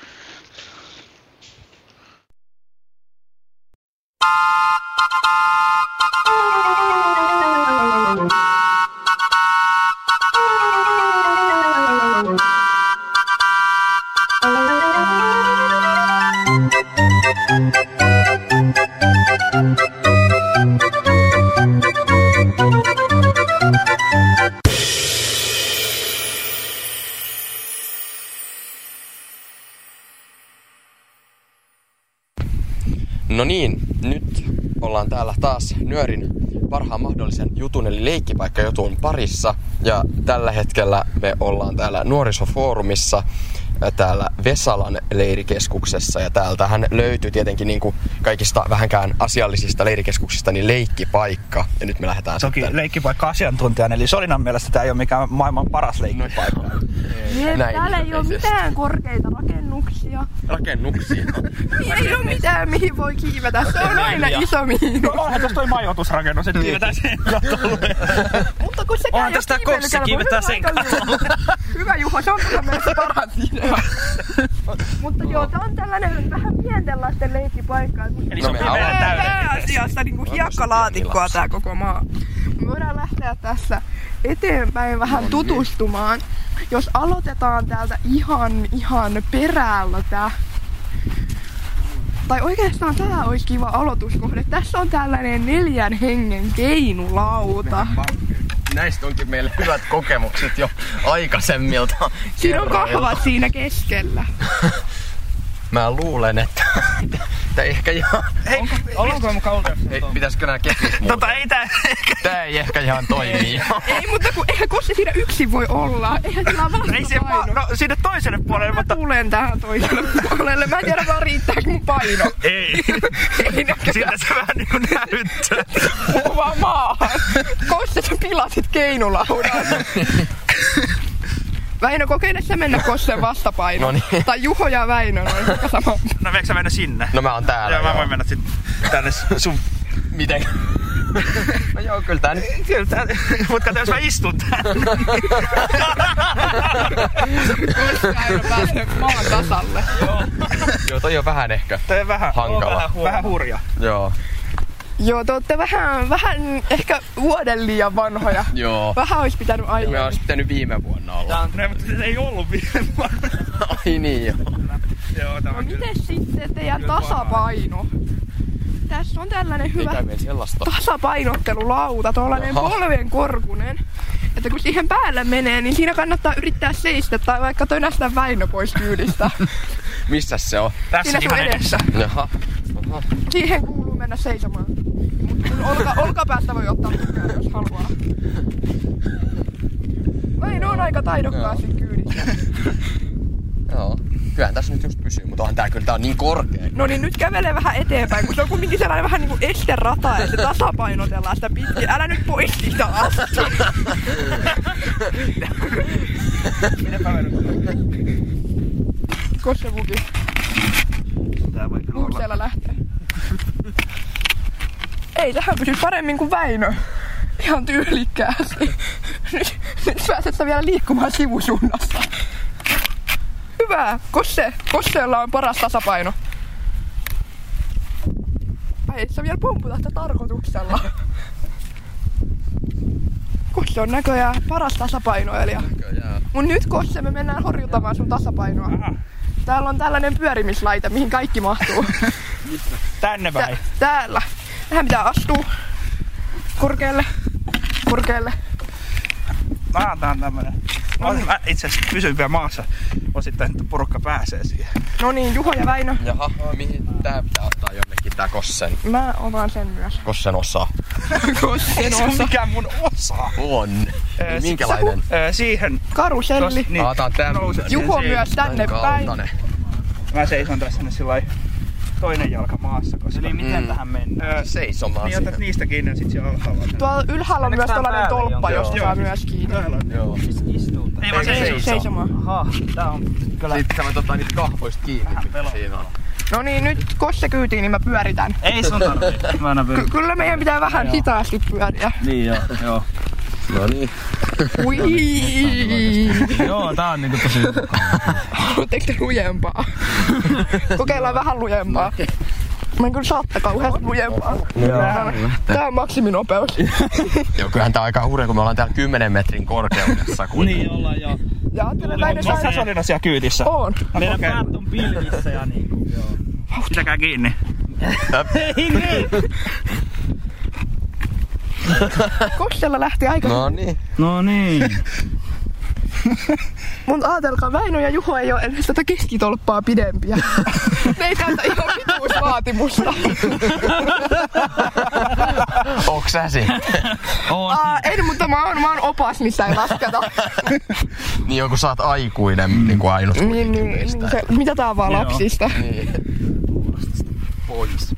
No niin, nyt ollaan täällä taas Nyörin parhaan mahdollisen jutun eli leikkipaikkajutun parissa. Ja tällä hetkellä me ollaan täällä Nuorisofoorumissa, täällä Vesalan leirikeskuksessa. Ja täältähän löytyy tietenkin niin kuin kaikista vähänkään asiallisista leirikeskuksista niin leikkipaikka. Ja nyt me lähdetään Toki sitten... Toki leikkipaikka-asiantuntijan, eli Solinan mielestä tämä ei ole mikään maailman paras leikkipaikka. Näin. Täällä ei ole mitään korkeita rakennuksia. Rakennuksia. Rakennuksia. Niin, ei ole mitään, mihin voi kiivetä. Se on aina iso miinus. No onhan tuossa toi majoitusrakennus, että kiivetään sen katolle. Mutta kun sekään ei ole kiivennyt kiivetään sen katolle. Hyvä Juho, se on kyllä myös paras idea. Mutta joo, tää on tällainen vähän pienten lasten leikkipaikka. Eli sopii meidän täydellisesti. Pääasiassa niinku hiekkalaatikkoa tää koko maa. Me voidaan lähteä tässä eteenpäin vähän tutustumaan. Jos aloitetaan täältä ihan, ihan perältä. Tai oikeastaan tää olisi kiva aloituskohde. Tässä on tällainen neljän hengen keinulauta. Näistä onkin meillä hyvät kokemukset jo aikaisemmilta kerroilta. Siinä on kahvat siinä keskellä. Mä luulen, että... Tää ehkä ihan... Ollaanko mukaan ulkoa? Pitäisikö nää kepit muuta? Tota ei tää... Tää ei ehkä ihan toimii. Ei, mutta kun, eihän Kossi siinä yksin voi olla. Eihän sillä on vastapaino. No sinne toiselle puolelle, mutta... Mä tulen tähän toiselle puolelle. Mä en tiedä vaan riittääkö mun paino. Ei. Ei näköjään. Siltä se vähän niinku näyttää. Muu vaan maahan. Kossi, sä pilasit keinulaudan. Väinö, kokeile sä mennä Kossen vastapainoon. No niin. Tai Juho ja Väinö, noin joka sama. No meikö sä mennä sinne? No mä oon täällä. Joo, mä voin mennä sitten tänne sun... Miten? No joo, kyllä tää nyt. Kyllä tää nyt. Mut kato, jos mä istun täällä. Kossa aina pääsee maan tasalle. Joo. Joo, toi on vähän ehkä toi on vähän, hankala. Vähän, huono. Vähän hurja. Joo. Joo, te ootte vähän, vähän ehkä vuoden liian vanhoja. Joo. Vähän ois pitänyt aiemmin. Me ois pitänyt viime vuonna olla. Tää on... Ei ollu viime vuonna. Ai niin joo. Joo, no kyllä... Mites sitten teidän tasapaino? Tässä on tällainen hyvä tasapainottelulauta, tollanen polven korkunen. Että kun siihen päälle menee, niin siinä kannattaa yrittää seistä tai vaikka tönästä Väinö pois kyydistä. Missäs se on? Tässä ihan edessä. Jaha. Aha. Siihen kuuluu mennä seisomaan. Mutta olka, olkapäästä voi ottaa tukea, jos haluaa. Väinö on aika taidokkaasti kyydissä. Joo. Kyllähän tässä nyt just pysyy, mutta on tää kyllä tää on niin korkea. No niin, nyt kävelee vähän eteenpäin, kun se on kumminkin sellainen vähän niinku esterata ja se tasapainotellaan sitä pitkin. Älä nyt pois siitä asti. Minäpä verran. Kossevuki. Tää voi kyllä olla. Siellä lähtee. Ei, tähän pysyy paremmin kuin Väinö. Ihan tyylikkäästi. Nyt, nyt pääset sä vielä liikkumaan sivusuunnassa. Hyvä! Kosse! Kossella on paras tasapaino. Ai, et sä vielä pomputa sitä tarkoituksella. Kosse on näköjään paras tasapainoilija. Näköjään. Mut nyt Kosse, me mennään horjutamaan sun tasapainoa. Aha. Täällä on tällainen pyörimislaite, mihin kaikki mahtuu. Tänne vai? Tä- täällä. Tähän pitää astua. Korkealle. Korkealle. Ah, tää on tämmönen. No niin. Mä itse asiassa pysyn vielä maassa. Osittain, että porukka pääsee siihen. No niin, Juho ja Väinö. Jaha, mihin tää pitää ottaa jonnekin tää Kossen? Mä otan sen myös. Kossen osa. Kossen osa. Se mikä mun osa on. Öö, minkälainen? Sä, öö, siihen. Karuselli. Niin. Otan tämän. Juho siihen. Myös tänne päin. Mä seison tässä nyt sillai toinen jalka maassa. Koska... Eli miten mm. tähän mennään? Öö, Seisomaan niin, siihen. Niin otat niistä kiinni ja sit siellä alhaalla. Tuolla ylhäällä on myös tollanen tolppa, josta saa myös kiinni. Joo. Ei vaan seisomaan. Seisomaan. Aha, tää on kyllä... Sitten sä voit ottaa niitä kahvoista kiinni, mitä siinä on. No niin, nyt Kosse kyytii, niin mä pyöritän. Ei sun tarvii. Mä aina pyöritän. Ky- kyllä meidän pitää vähän no, hitaasti pyöriä. Niin joo, joo. No niin. Ui. Joo, tää on niinku tosi... Haluatteko te lujempaa? Kokeillaan vähän lujempaa. Mä en kyllä saatte kauheasti lujempaa. Tää on maksiminopeus. Joo, kyllähän tää on aika hurja, kun me ollaan täällä kymmenen metrin korkeudessa. Niin ollaan joo. Ja ajattelen näiden sain... Sä Solina siellä kyytissä? On. Meidän päät on pilvissä ja niinku joo. Pitäkää kiinni. Ei niin! Kossella lähti aika... No niin. No niin. Mun ajatelkaa, Väinö ja Juho ei oo edes tätä keskitolppaa pidempiä. Ne ei täytä ihan pituusvaatimusta. Onks sä sitten? Oon. Aa, en, mutta mä oon, mä oon opas, missä ei lasketa. Niin on, kun sä oot aikuinen, niin kuin ainut niin, niin, niin se, mitä tää on vaan joo. Lapsista. Niin. Pois.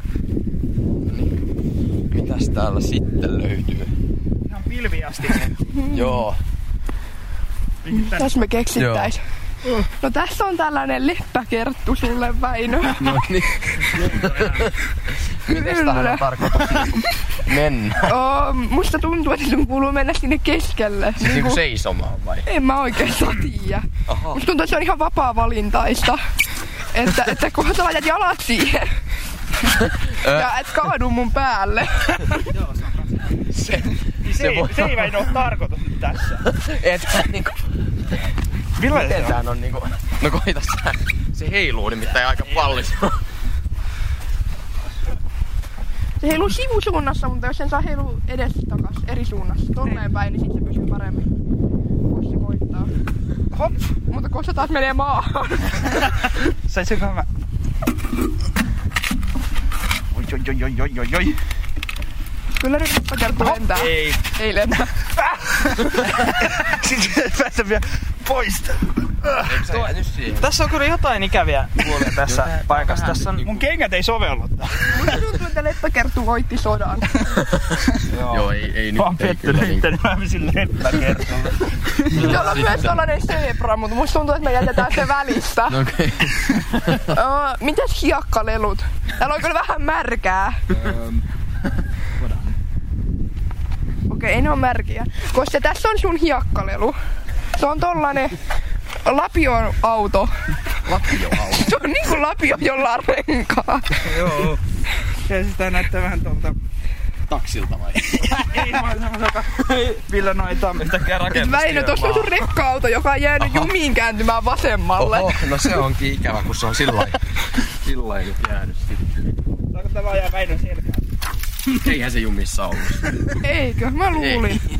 Niin. Mitäs täällä sitten löytyy? Ihan pilviasti. Joo. Tässä me keksittäis. Joo. Mm. No tässä on tällainen leppäkerttu sulle, Väinö. No niin. Mites tähän on tarkoitus mennä? Oo, musta tuntuu, että sun kuuluu mennä sinne keskelle. Siis niinku seisomaan vai? En mä oikeastaan tiedä. Aha. Musta tuntuu, että se on ihan vapaa-valintaista. Että, että kun sä laitat jalat siihen. Ja et kaadu mun päälle. Joo, se on se, se, se ei Väinö oo tarkoitus tässä. Et niinku... Miten tää on niinku... No koita sä. Se heiluu nimittäin aika pallisua. Se heiluu sivusuunnassa, mutta jos sen saa heilua edes takas eri suunnassa tolleen päin, niin sit se pysyy paremmin. Kun se koittaa. Hop! Mutta kun se taas menee maahan. Saisinkohan mä... Oi oi oi oi oi oi. Kyllä nyt leppäkerttu lentää. Ei. Ei lentää. Siis päästä vielä pois. Tuo, tässä on kyllä jotain ikäviä huolia tässä paikassa. Tässä on... Mun kengät ei sovellut. Mun tuntuu, että leppäkerttu voitti sodan. Joo, Joo ei, ei nyt. Mä oon pettynyt, että mä misin leppäkertulle. Täällä on myös tollanen zebra, mutta musta tuntuu, että me jätetään se välistä. Okei. Mitäs hiekkalelut? Täällä on kyllä vähän märkää. Okei, ei ne oo märkiä. Koska tässä on sun hiekkalelu. Se on tollanen lapioauto. Lapioauto? Se on niinku lapio, jolla on renkaa. Joo. Ja sitä näyttää vähän tuolta... Taksilta vai? Ei vaan semmoselta villanoita. Yhtäkkiä rakennusta. Väinö, tossa on sun rekka-auto, joka on jäänyt Aha. jumiin kääntymään vasemmalle. Oho, no se onkin ikävä, kun se on sillain. Sillain nyt jäänyt sitten. Saanko tämä ajaa Väinön selkään? Eihän se jumissa ollut. Eikö? Mä luulin. Ei.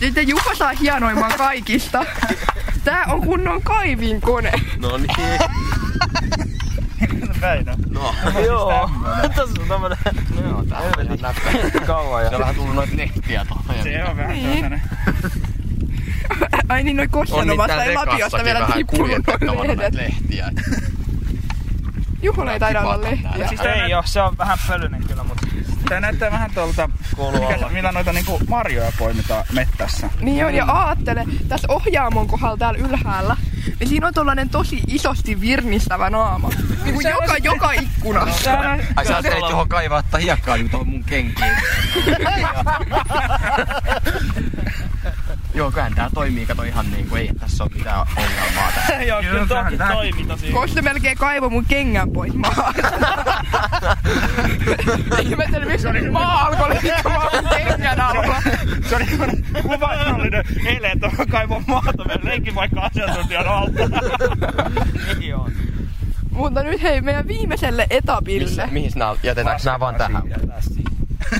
Sitten Juho saa hienoimaan kaikista. Tää on kunnon kaivinkone. No niin. Väinö. No. Joo. Tässä on tämmönen. Joo, tää on ihan näppä. Kauan ja. Siellähän tullut noit lehtiä tohon. Se on vähän tämmönen. Ai niin, noi Kossan omasta ei lapiosta vielä tippunut noin lehdet. Juholla ei taida olla lehtiä. Siis ei oo, se on vähän pölynen kyllä, mutta... Tää näyttää vähän tuolta, millä noita niinku marjoja poimitaan mettässä. Niin on, ja aattele, tässä Ohjaamon kohdalla täällä ylhäällä, niin siinä on tollanen tosi isosti virnistävä naama. Niinku joka, on... joka ikkunassa. No, on... Ai sä ajattelit tuohon on... kaivaa, että hiekkaa niin tuohon mun kenkiin. Joo, kyllähän tää toimii, kato ihan niinku, ei tässä oo mitään ongelmaa täällä. Joo, kyllä toki toimii tosi. Kosta melkein kaivoi mun kengän pois maahan. Ihmettelin, miksi maa alkoi liikkumaan mun kengän alla. Se oli kuvainnollinen eilen, että kaivoi maata meidän leikinpaikka-asiantuntijan alta. Ei oo. Mutta nyt hei, meidän viimeiselle etapille. Mihin nää jätetäänkö nää vaan tähän?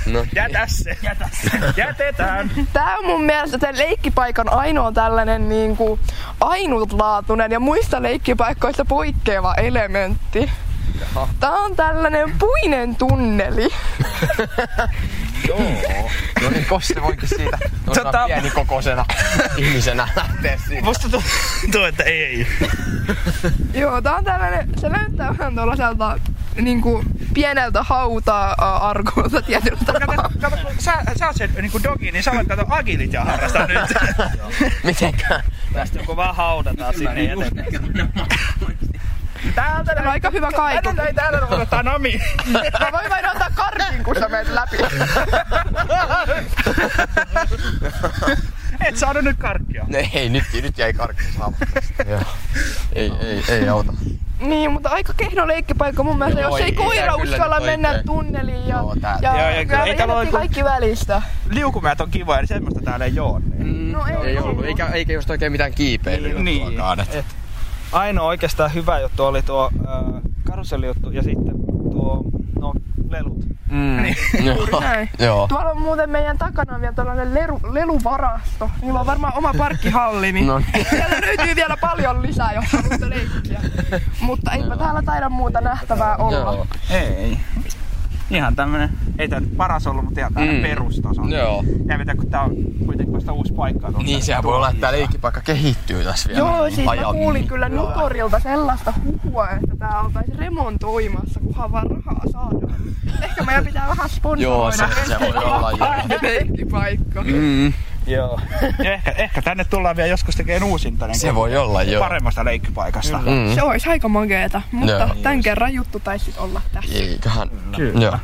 No. Jätä se! Jätä se! Jätetään! Tää on mun mielestä sen leikkipaikan ainoa tällainen niinku ainutlaatuinen ja muista leikkipaikkoista poikkeava elementti. Jaha. Tää on tällainen puinen tunneli. Joo. No niin, Kosse voikin siitä tota... pienikokoisena ihmisenä lähtee siitä. Musta tuntuu, tu- että ei. Joo, tää on tällainen, se näyttää vähän tuollaiselta niinku pieneltä hauta-arkolta tietyllä tavalla. Kato, kun sä, sä oot sen niinku dogi, niin sä olet kato agilit ja harrastaa nyt. Mitenkään? Tästä joku vaan haudataan sinne jätetään. Täältä on aika hyvä kaikki. Täällä ei täällä voi ottaa nami. Mä voin vain ottaa karkin, kun sä menet läpi. Et saanut nyt karkkia. No ei, nyt, nyt jäi karkkia saavutteesta. Ei, ei, ei auta. Niin, mutta aika kehno leikkipaikka mun mielestä, no, jos ei, ei koira uskalla mennä oikein tunneliin ja, joo, tää, ja, joo, ja kyllä, ei jätettiin kaikki välistä. Liukumäät on kivoja, niin semmoista täällä ei oo. Niin. No, no ei, ei ollut, eikä, eikä just oikein mitään kiipeilyä niin, tuokaan. Et. Et. Ainoa oikeastaan hyvä juttu oli tuo äh, karusellijuttu ja sitten tuo, no, lelut. Mm. Joo. Joo. Tuolla on muuten meidän takana vielä tällainen lelu, leluvarasto. Mulla on varmaan oma parkkihalli, niin siellä löytyy vielä paljon lisää, jos haluatte leikkiä. Mutta eipä täällä taida muuta nähtävää olla. Joo. Ei. Ihan tämmönen, ei tää nyt paras ollut, mutta ihan tämmönen mm. perustason. Joo. Ja mitä, kun tää on kuitenkin vasta uusi paikka. Niin, sehän voi olla, että tää leikkipaikka kehittyy tässä vielä. Joo, siis mä kuulin kyllä Nutorilta sellaista huhua, että tää altaisi remontoimassa, kunhan vaan rahaa saadaan. Ehkä meidän pitää vähän sponsoroida. Joo, se, se voi olla jo. Leikkipaikka. Mm. Joo. Ehkä, ehkä tänne tullaan vielä joskus tekemään uusinta. Se voi olla, joo. Paremmasta leikkipaikasta. Mm. Se olisi aika mageeta, mutta joo, tämän kerran juttu taisi olla tässä. Eiköhän. Kyllä. Joo.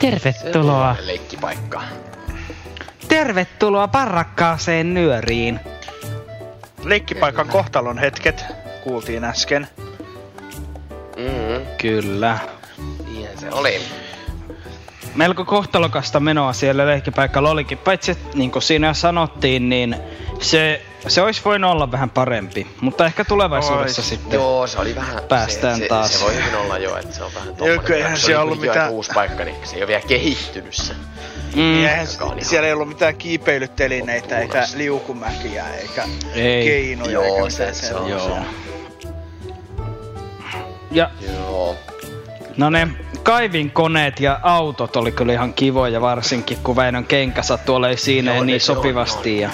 Tervetuloa leikkipaikkaan. Tervetuloa parrakkaaseen Nyöriin. Leikkipaikan kyllä. Kohtalon hetket kuultiin äsken. Mm. Kyllä. Siihen se oli. Melko kohtalokasta menoa siellä leikkipaikalla olikin. Paitsi, niin kuin siinä sanottiin, niin se, se olisi voinut olla vähän parempi. Mutta ehkä tulevaisuudessa ois. Sitten joo, se oli vähän, päästään se, se, taas. Se voi hyvin olla jo, että se on vähän tommoinen. Se, se oli mitään... uusi paikka, niin se ei ole vielä kehittynyt se. Mm. Eihän, siellä ei ollut mitään kiipeilytelineitä, eikä liukumäkiä, eikä ei. Keinoja. Joo, eikä se, se on joo. Se. Ja. Joo. No ne kaivinkoneet ja autot oli kyllä ihan kivoja, varsinkin kun Väinön kenkä sattui olemaan siinä joo, niin sopivasti. Ja...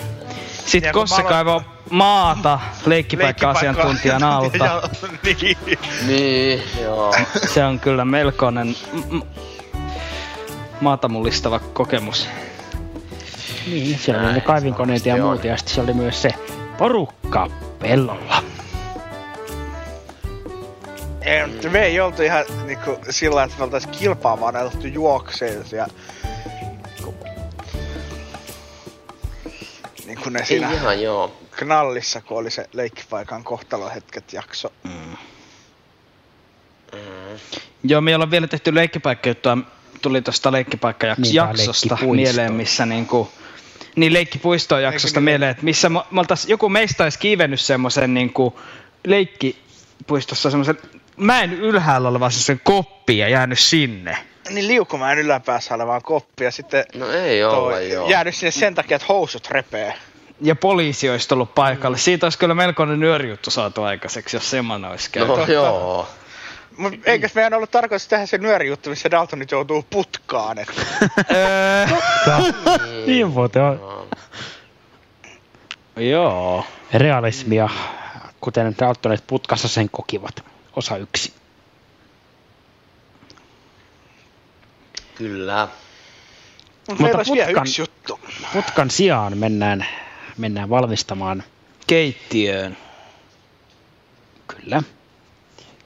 Sitten Kossa kaivoi maata leikkipaikka-asiantuntijan alta. Ja, niin. Niin, joo. Se on kyllä melkoinen m- maata mullistava kokemus. Niin, siellä näin, oli ne kaivinkoneet ja muuta, ja sitten siellä oli myös se porukka pellolla. Mm. Me ei oltu ihan niinku sillä, että me oltais kilpaamaan, ne oltu juokseen ja... Niinku ne siinä ihan, joo. Knallissa, kun oli se leikkipaikan kohtalohetket jakso. Mm. Mm. Joo, me ollaan vielä tehty leikkipaikkajuttua, tuli tosta leikkipaikkajaksosta mieleen, missä niinku... Niin leikkipuistoon jaksosta mieleen, että missä me, me oltais, joku meistä ois kiivennyt semmosen niinku leikkipuistossa semmosen... Mäen ylhäällä oleva sen koppi ja jäänyt sinne. Niin liukumäen yläpäässä olevaan koppi ja sitten... No ei olla joo. Jäänyt sinne sen takia, että housut repee. Ja poliisi olisi tullut paikalle. Siitä olisi kyllä melkoinen nyörijuttu saatu aikaiseksi, jos semmoinen olisi käynyt. No totta. Joo. Mut eikös meidän ollut tarkoitus tehdä se nyörijuttu, missä Daltonit joutuu putkaan? Että... Totta. Niin voi tehdä. Joo. Realismia, kuten Daltonit putkassa sen kokivat. Osa yksi. Kyllä. Mutta putkan, yksi juttu. Putkan sijaan mennään, mennään valmistamaan keittiöön. Kyllä.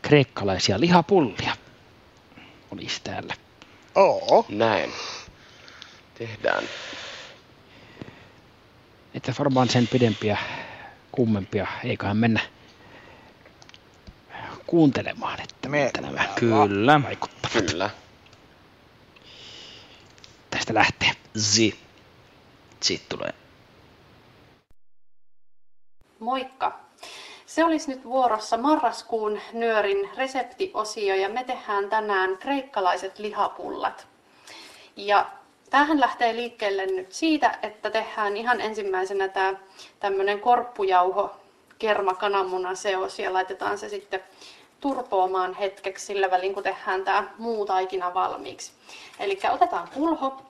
Kreikkalaisia lihapullia olisi täällä. Oo. Näin. Tehdään. Että varmaan sen pidempiä, kummempia, eiköhän mennä kuuntelemaan, että mitä nämä kyllä vaikuttavat. Kyllä. Tästä lähtee. Zi. Siitä tulee. Moikka. Se olisi nyt vuorossa marraskuun Nyörin reseptiosio ja me tehdään tänään kreikkalaiset lihapullat. Ja tämähän lähtee liikkeelle nyt siitä, että tehdään ihan ensimmäisenä tämä tämmöinen korppujauho kerma kananmunan seos ja laitetaan se sitten turpoamaan hetkeksi sillä välin, kun tehdään tämä muu taikina valmiiksi. Eli otetaan kulho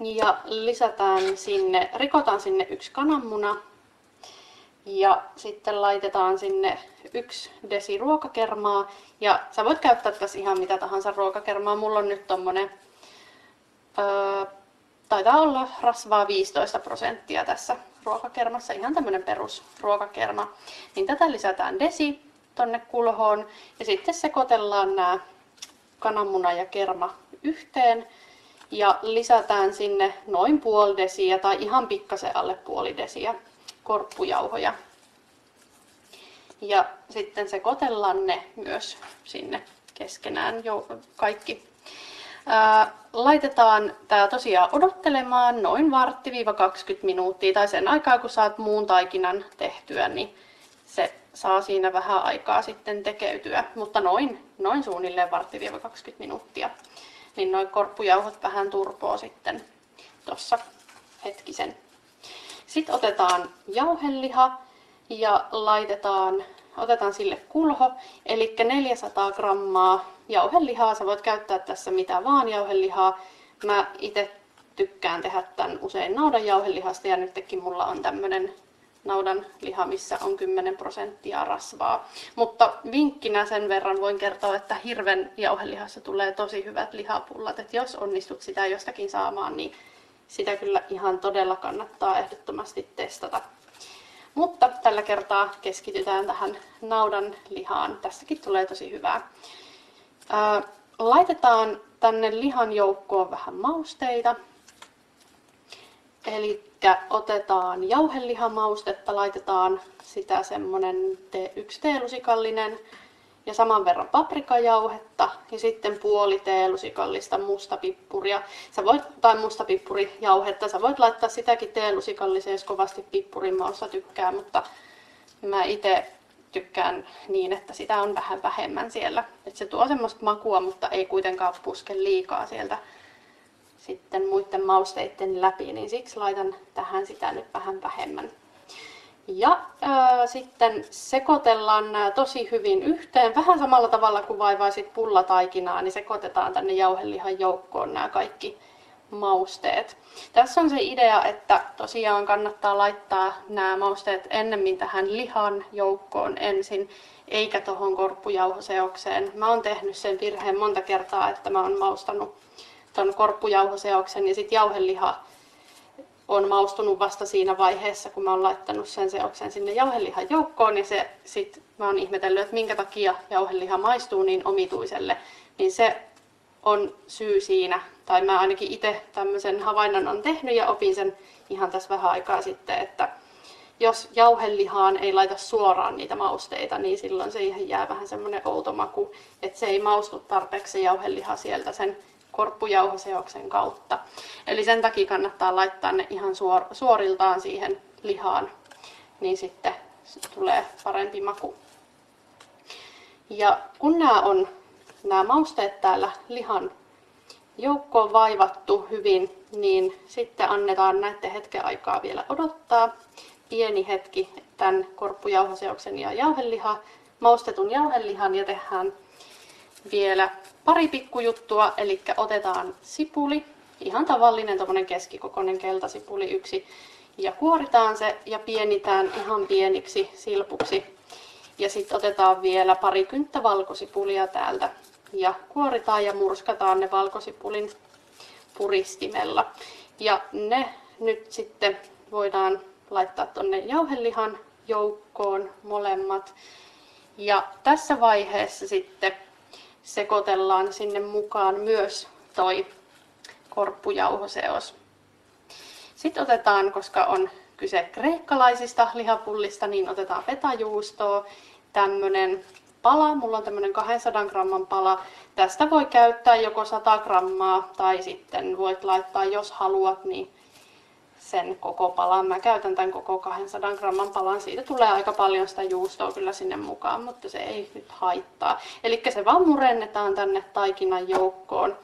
ja lisätään sinne, rikotaan sinne yksi kananmuna ja sitten laitetaan sinne yksi desi ruokakermaa ja sä voit käyttää tässä ihan mitä tahansa ruokakermaa. Mulla on nyt tommonen, öö, taitaa olla rasvaa viisitoista prosenttia tässä ruokakermassa, ihan tämmönen perusruokakerma. Niin tätä lisätään desi tonne kulhoon ja sitten sekoitellaan nämä kananmuna ja kerma yhteen ja lisätään sinne noin puoli desiä tai ihan pikkasen alle puoli desiä korppujauhoja. Ja sitten sekoitellaan ne myös sinne keskenään jo kaikki. Ää, laitetaan tää tosiaan odottelemaan noin vartti kaksikymmentä minuuttia tai sen aikaa kun saat muun taikinan tehtyä, niin se saa siinä vähän aikaa sitten tekeytyä, mutta noin, noin suunnilleen vartti kaksikymmentä minuuttia. Niin noin korppujauhot vähän turpoa sitten tuossa hetkisen. Sitten otetaan jauheliha ja laitetaan, otetaan sille kulho, eli neljäsataa grammaa jauhelihaa. Sä voit käyttää tässä mitä vaan jauhelihaa. Mä itse tykkään tehdä tämän usein naudan jauhelihasta ja nytkin mulla on tämmönen naudan liha, missä on kymmenen prosenttia rasvaa. Mutta vinkkinä sen verran voin kertoa, että hirven jauhelihassa tulee tosi hyvät lihapullat. Et jos onnistut sitä jostakin saamaan, niin sitä kyllä ihan todella kannattaa ehdottomasti testata. Mutta tällä kertaa keskitytään tähän naudan lihaan. Tässäkin tulee tosi hyvää. Ää, laitetaan tänne lihan joukkoon vähän mausteita. Eli otetaan jauhelihamaustetta, laitetaan sitä semmonen yksi teelusikallinen ja saman verran paprikajauhetta ja sitten puoli teelusikallista mustapippuria. Sä voit, tai mustapippurijauhetta, sä voit laittaa sitäkin teelusikalliseen, jos kovasti pippurin mausta tykkää, mutta mä itse tykkään niin, että sitä on vähän vähemmän siellä. Et se tuo semmoista makua, mutta ei kuitenkaan puske liikaa sieltä sitten muiden mausteiden läpi, niin siksi laitan tähän sitä nyt vähän vähemmän. Ja ää, sitten sekoitellaan nämä tosi hyvin yhteen, vähän samalla tavalla kuin vaivaisit pullataikinaa, niin sekoitetaan tänne jauhelihan joukkoon nämä kaikki mausteet. Tässä on se idea, että tosiaan kannattaa laittaa nämä mausteet ennemmin tähän lihan joukkoon ensin, eikä tuohon korppujauhoseokseen. Mä oon tehnyt sen virheen monta kertaa, että mä oon maustanut tuon korppujauhoseoksen ja sitten jauheliha on maustunut vasta siinä vaiheessa, kun mä oon laittanut sen seoksen sinne jauhelihan joukkoon, niin se sit mä oon ihmetellyt, että minkä takia jauheliha maistuu niin omituiselle, niin se on syy siinä, tai mä ainakin itse tämmöisen havainnon on tehnyt ja opin sen ihan tässä vähän aikaa sitten, että jos jauhelihaan ei laita suoraan niitä mausteita, niin silloin siihen jää vähän semmoinen outo maku, että se ei maustu tarpeeksi se jauheliha sieltä sen korppujauhoseoksen kautta. Eli sen takia kannattaa laittaa ne ihan suor- suoriltaan siihen lihaan, niin sitten tulee parempi maku. Ja kun nämä, on, nämä mausteet täällä lihan joukkoon vaivattu hyvin, niin sitten annetaan näiden hetken aikaa vielä odottaa. Pieni hetki tämän korppujauhoseoksen ja jauheliha, maustetun jauhelihan ja tehdään vielä pari pikkujuttua, eli otetaan sipuli, ihan tavallinen tommonen keskikokoinen keltasipuli yksi, ja kuoritaan se ja pienitään ihan pieniksi silpuksi. Ja sitten otetaan vielä pari kynttä valkosipulia täältä, ja kuoritaan ja murskataan ne valkosipulin puristimella. Ja ne nyt sitten voidaan laittaa tonne jauhelihan joukkoon molemmat. Ja tässä vaiheessa sitten sekoitellaan sinne mukaan myös toi korppujauhoseos. Sitten otetaan, koska on kyse kreikkalaisista lihapullista, niin otetaan fetajuustoa, tämmönen pala, mulla on tämmönen kaksisataa gramman pala. Tästä voi käyttää joko sata grammaa tai sitten voit laittaa, jos haluat, niin sen koko palan. Mä käytän tämän koko kaksisataa gramman palan. Siitä tulee aika paljon sitä juustoa kyllä sinne mukaan, mutta se ei nyt haittaa. Eli se vaan murennetaan tänne taikinan joukkoon.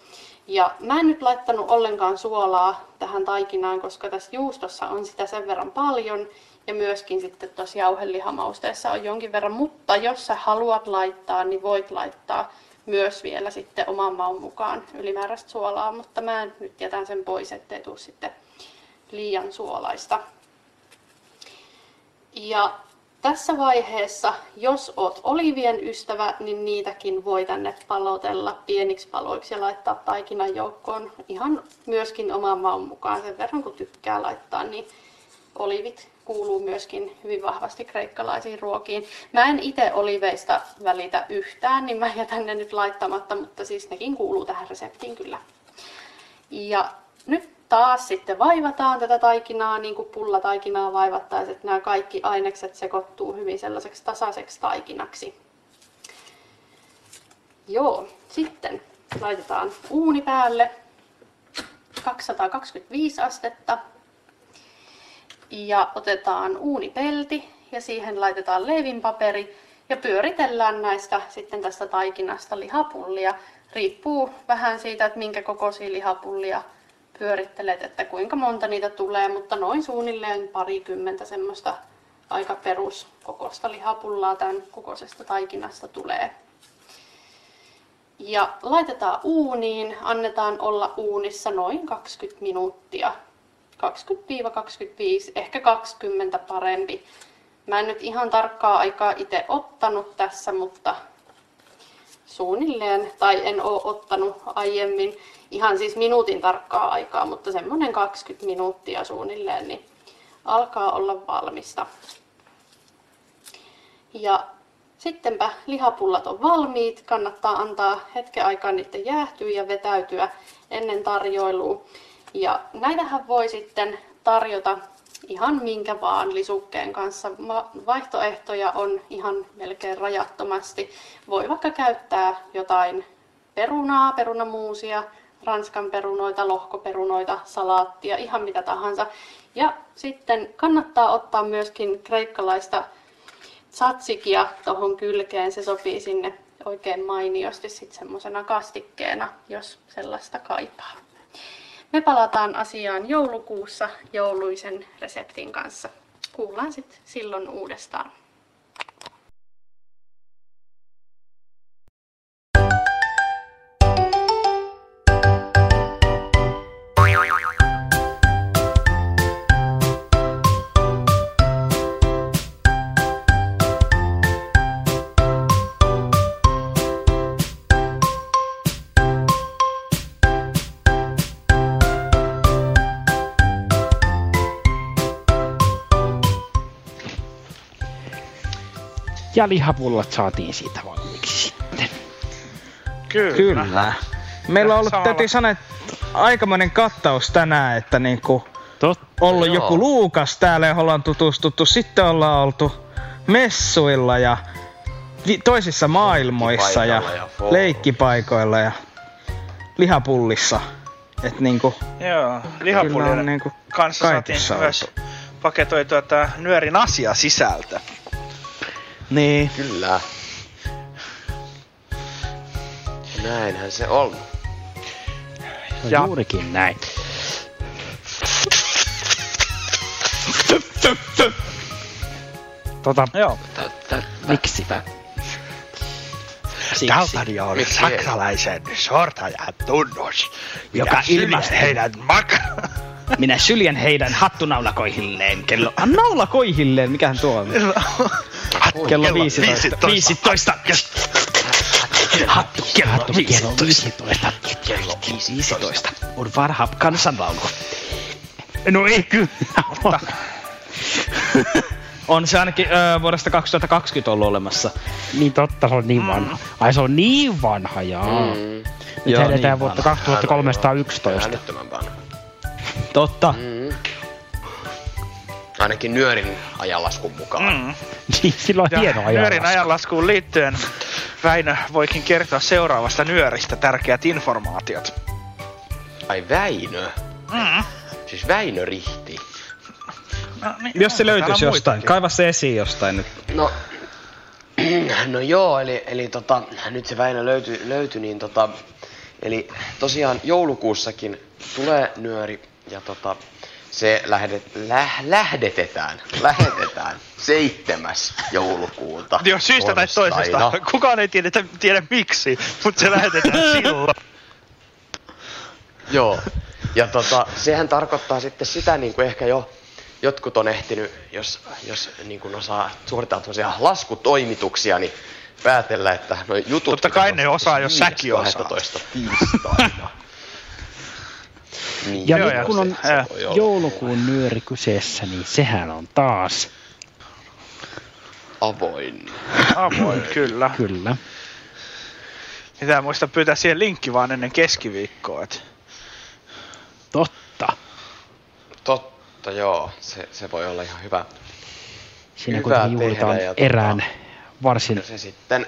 Ja mä en nyt laittanut ollenkaan suolaa tähän taikinaan, koska tässä juustossa on sitä sen verran paljon. Ja myöskin sitten tuossa jauhelihamausteessa on jonkin verran. Mutta jos sä haluat laittaa, niin voit laittaa myös vielä sitten oman maun mukaan ylimääräistä suolaa. Mutta mä nyt jätän sen pois, ettei tule sitten liian suolaista. Ja tässä vaiheessa, jos olet olivien ystävä, niin niitäkin voi tänne palotella pieniksi paloiksi ja laittaa taikinan joukkoon ihan myöskin oman maun mukaan sen verran, kun tykkää laittaa, niin olivit kuuluu myöskin hyvin vahvasti kreikkalaisiin ruokiin. Mä en itse oliveista välitä yhtään, niin mä jätän ne nyt laittamatta, mutta siis nekin kuuluu tähän reseptiin kyllä. Ja nyt taas sitten vaivataan tätä taikinaa, niin kuin pullataikinaa vaivattaisiin, että nämä kaikki ainekset sekoittuu hyvin sellaiseksi tasaiseksi taikinaksi. Joo, sitten laitetaan uuni päälle, kaksisataakaksikymmentäviisi astetta, ja otetaan uunipelti ja siihen laitetaan leivinpaperi ja pyöritellään näistä sitten tästä taikinasta lihapullia. Riippuu vähän siitä, että minkä kokoisia lihapullia pyörittelet, että kuinka monta niitä tulee, mutta noin suunnilleen parikymmentä semmoista aika peruskokoista lihapullaa tämän kokoisesta taikinasta tulee. Ja laitetaan uuniin, annetaan olla uunissa noin kaksikymmentä minuuttia. kaksikymmentä kaksikymmentäviisi, ehkä kaksikymmentä parempi. Mä en nyt ihan tarkkaa aikaa itse ottanut tässä, mutta suunnilleen, tai en ole ottanut aiemmin ihan siis minuutin tarkkaa aikaa, mutta semmoinen kaksikymmentä minuuttia suunnilleen, niin alkaa olla valmista. Ja sittenpä lihapullat on valmiit, kannattaa antaa hetken aikaa niiden jäähtyä ja vetäytyä ennen tarjoilua. Ja näitähän voi sitten tarjota ihan minkä vaan lisukkeen kanssa. Vaihtoehtoja on ihan melkein rajattomasti. Voi vaikka käyttää jotain perunaa, perunamuusia, ranskan perunoita, lohkoperunoita, salaattia, ihan mitä tahansa. Ja sitten kannattaa ottaa myöskin kreikkalaista tzatsikia tuohon kylkeen. Se sopii sinne oikein mainiosti sitten semmoisena kastikkeena, jos sellaista kaipaa. Me palataan asiaan joulukuussa jouluisen reseptin kanssa. Kuullaan sitten silloin uudestaan. Ja lihapullat saatiin siitä valmiiksi sitten. Kyllä. Kyllä. Meillä on ollut, Saala. täytyy sanoa, aikamoinen kattaus tänään, että niinku ollut joo. joku Lucas täällä ja ollaan tutustuttu. Sitten ollaan oltu messuilla ja toisissa maailmoissa ja, ja leikkipaikoilla ja lihapullissa. Et niinku, joo, lihapullien niinku kanssa saatiin myös paketoitua tää Nyörin asia sisältö. Niin. Kyllä. Näinhän se on. No ja. Juurikin näin. Tota, joo. Miksipä? Daltonia on saksalaisen sortajan tunnus, joka ilmaisee heidän makaa. Minä syljen heidän hattunaulakoihilleen. Kello... Ah, naulakoihilleen? Mikähän tuo on? Kello viisitoista. viisitoista. Hattu kello viisitoista. Kello viisitoista. On varha kansanlaulu. No ei kyllä. On se ainakin ö, vuodesta kaksituhattakaksikymmentä ollut olemassa. Niin totta, se on niin vanha. Ai se on niin vanha, jaa. Mm. Nyt edetään niin vuotta kaksituhattakolmesataayksitoista. Älyttömän vanha. Totta. Mm. Ainakin Nyörin ajanlaskun mukaan. Mm. Niin, sillä on ja hieno ajanlasku. Nyörin ajanlaskuun liittyen Väinö voikin kertoa seuraavasta Nyöristä tärkeät informaatiot. Ai Väinö? Mm. Siis Väinö Rihti. No, niin, jos se löytyisi jostain, kaiva se esiin jostain nyt. No, no joo, eli, eli tota, nyt se Väinö löytyi, löyty, niin tota, eli tosiaan joulukuussakin tulee Nyöri ja tota... Se lähdet, läh, lähdetetään, lähetetään seitsemäs joulukuuta. Joo, syystä tai toisesta. Kukaan ei tiedä, tiedä miksi, mutta se lähetetään silloin. Joo, ja tota, sehän tarkoittaa sitten sitä, niin kuin ehkä jo jotkut on ehtinyt, jos, jos niin kuin osaa suorittaa tuollaisia laskutoimituksia, niin päätellä, että no jutut... Totta kai ne osaa, jos säkin osaa. Tiistaina. Niin, ja joo, nyt kun on äh, joulukuun Nyöri kyseessä, niin sehän on taas... Avoin. Avoin, kyllä. Kyllä. Pitää muista pyytää siihen linkki vaan ennen keskiviikkoa. Et... Totta. Totta, joo. Se, se voi olla ihan hyvä. Siinä kun juhlitaan erään varsin... Se sitten...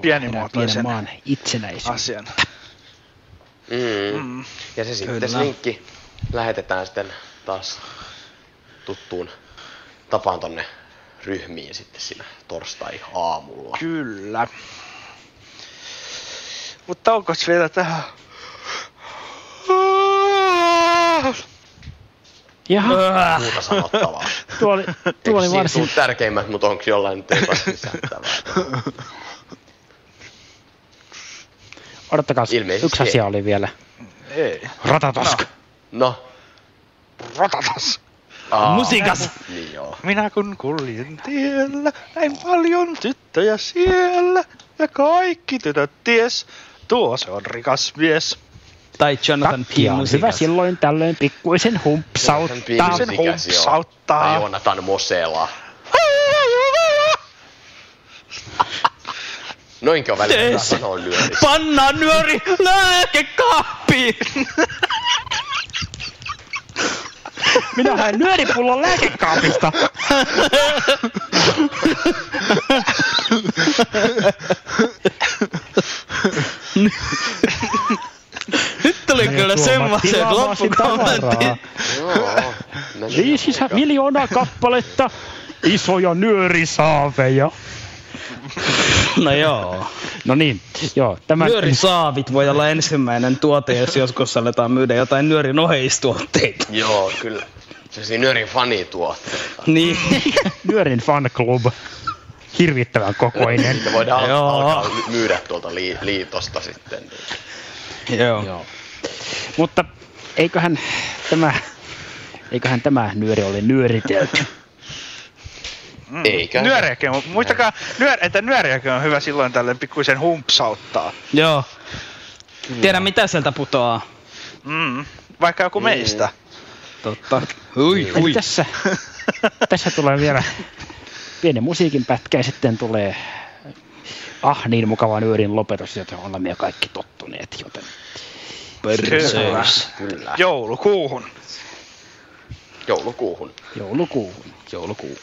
Pienimuotoisen maan itsenäisyyttä. Asian. Mm. Mm. Ja se sitten linkki lähetetään sitten taas tuttuun tapaan tonne ryhmiin sitten siinä torstai-aamulla. Kyllä. Mutta onko vielä tähän? Jaha. Muuta sanottavaa. Tuoli, tuoli eikö varsin. Eikö tärkeimmät, mutta onko jollain nyt ei taas lisättävää? Odottakaa, yksi asia oli vielä. Ei. Ratatas. No. no. Ratatas. Aa, musiikas. Niin joo. Minä kun kuljen tiellä, näin paljon tyttöjä siellä, ja kaikki tytöt ties, tuo se on rikas mies. Tai Jonathan P. musiikas. Hyvä silloin tällöin pikkuisen humpsauttaa. Pikkuisen humpsauttaa. Tai Jonathan Mosela. Noinkö on välillä sanoo Nyöri? Panna Nyöri lääkekaappiin! Minä haen nyöripullon lääkekaapista! Nyt tuli kyllä semmoiset loppukommentit. Viisi miljoonaa kappaletta isoja nyörisaaveja. No joo. No niin, joo. Tämä... Nyörisaavit voi olla ensimmäinen tuote, jos joskus aletaan myydä jotain nyörin oheistuotteita. Joo, kyllä. Se on nyörin fanituotteita. Niin. Nyörin fanclub. Hirvittävän kokoinen. Niitä voidaan joo. alkaa myydä tuolta li- liitosta sitten. Joo. joo. Mutta eiköhän tämä, eiköhän tämä nyöri ole nyöritelty. Mm. Eikä. Nyöriäkin, muistakaa, nyör, että nyöriäkin on hyvä silloin tälleen pikkuisen humpsauttaa. Joo. Kyllä. Tiedä mitä sieltä putoaa. Mm. Vaikka joku mm. meistä. Totta. Ui, ui. Tässä, tässä tulee vielä pieni musiikin pätkä ja sitten tulee ah niin mukava nyörin lopetus, jota olemme jo kaikki tottuneet, joten... Perseys. Kyllä. Joulukuuhun. Joulukuuhun. Joulukuuhun. Joulukuuhun.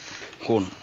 Kun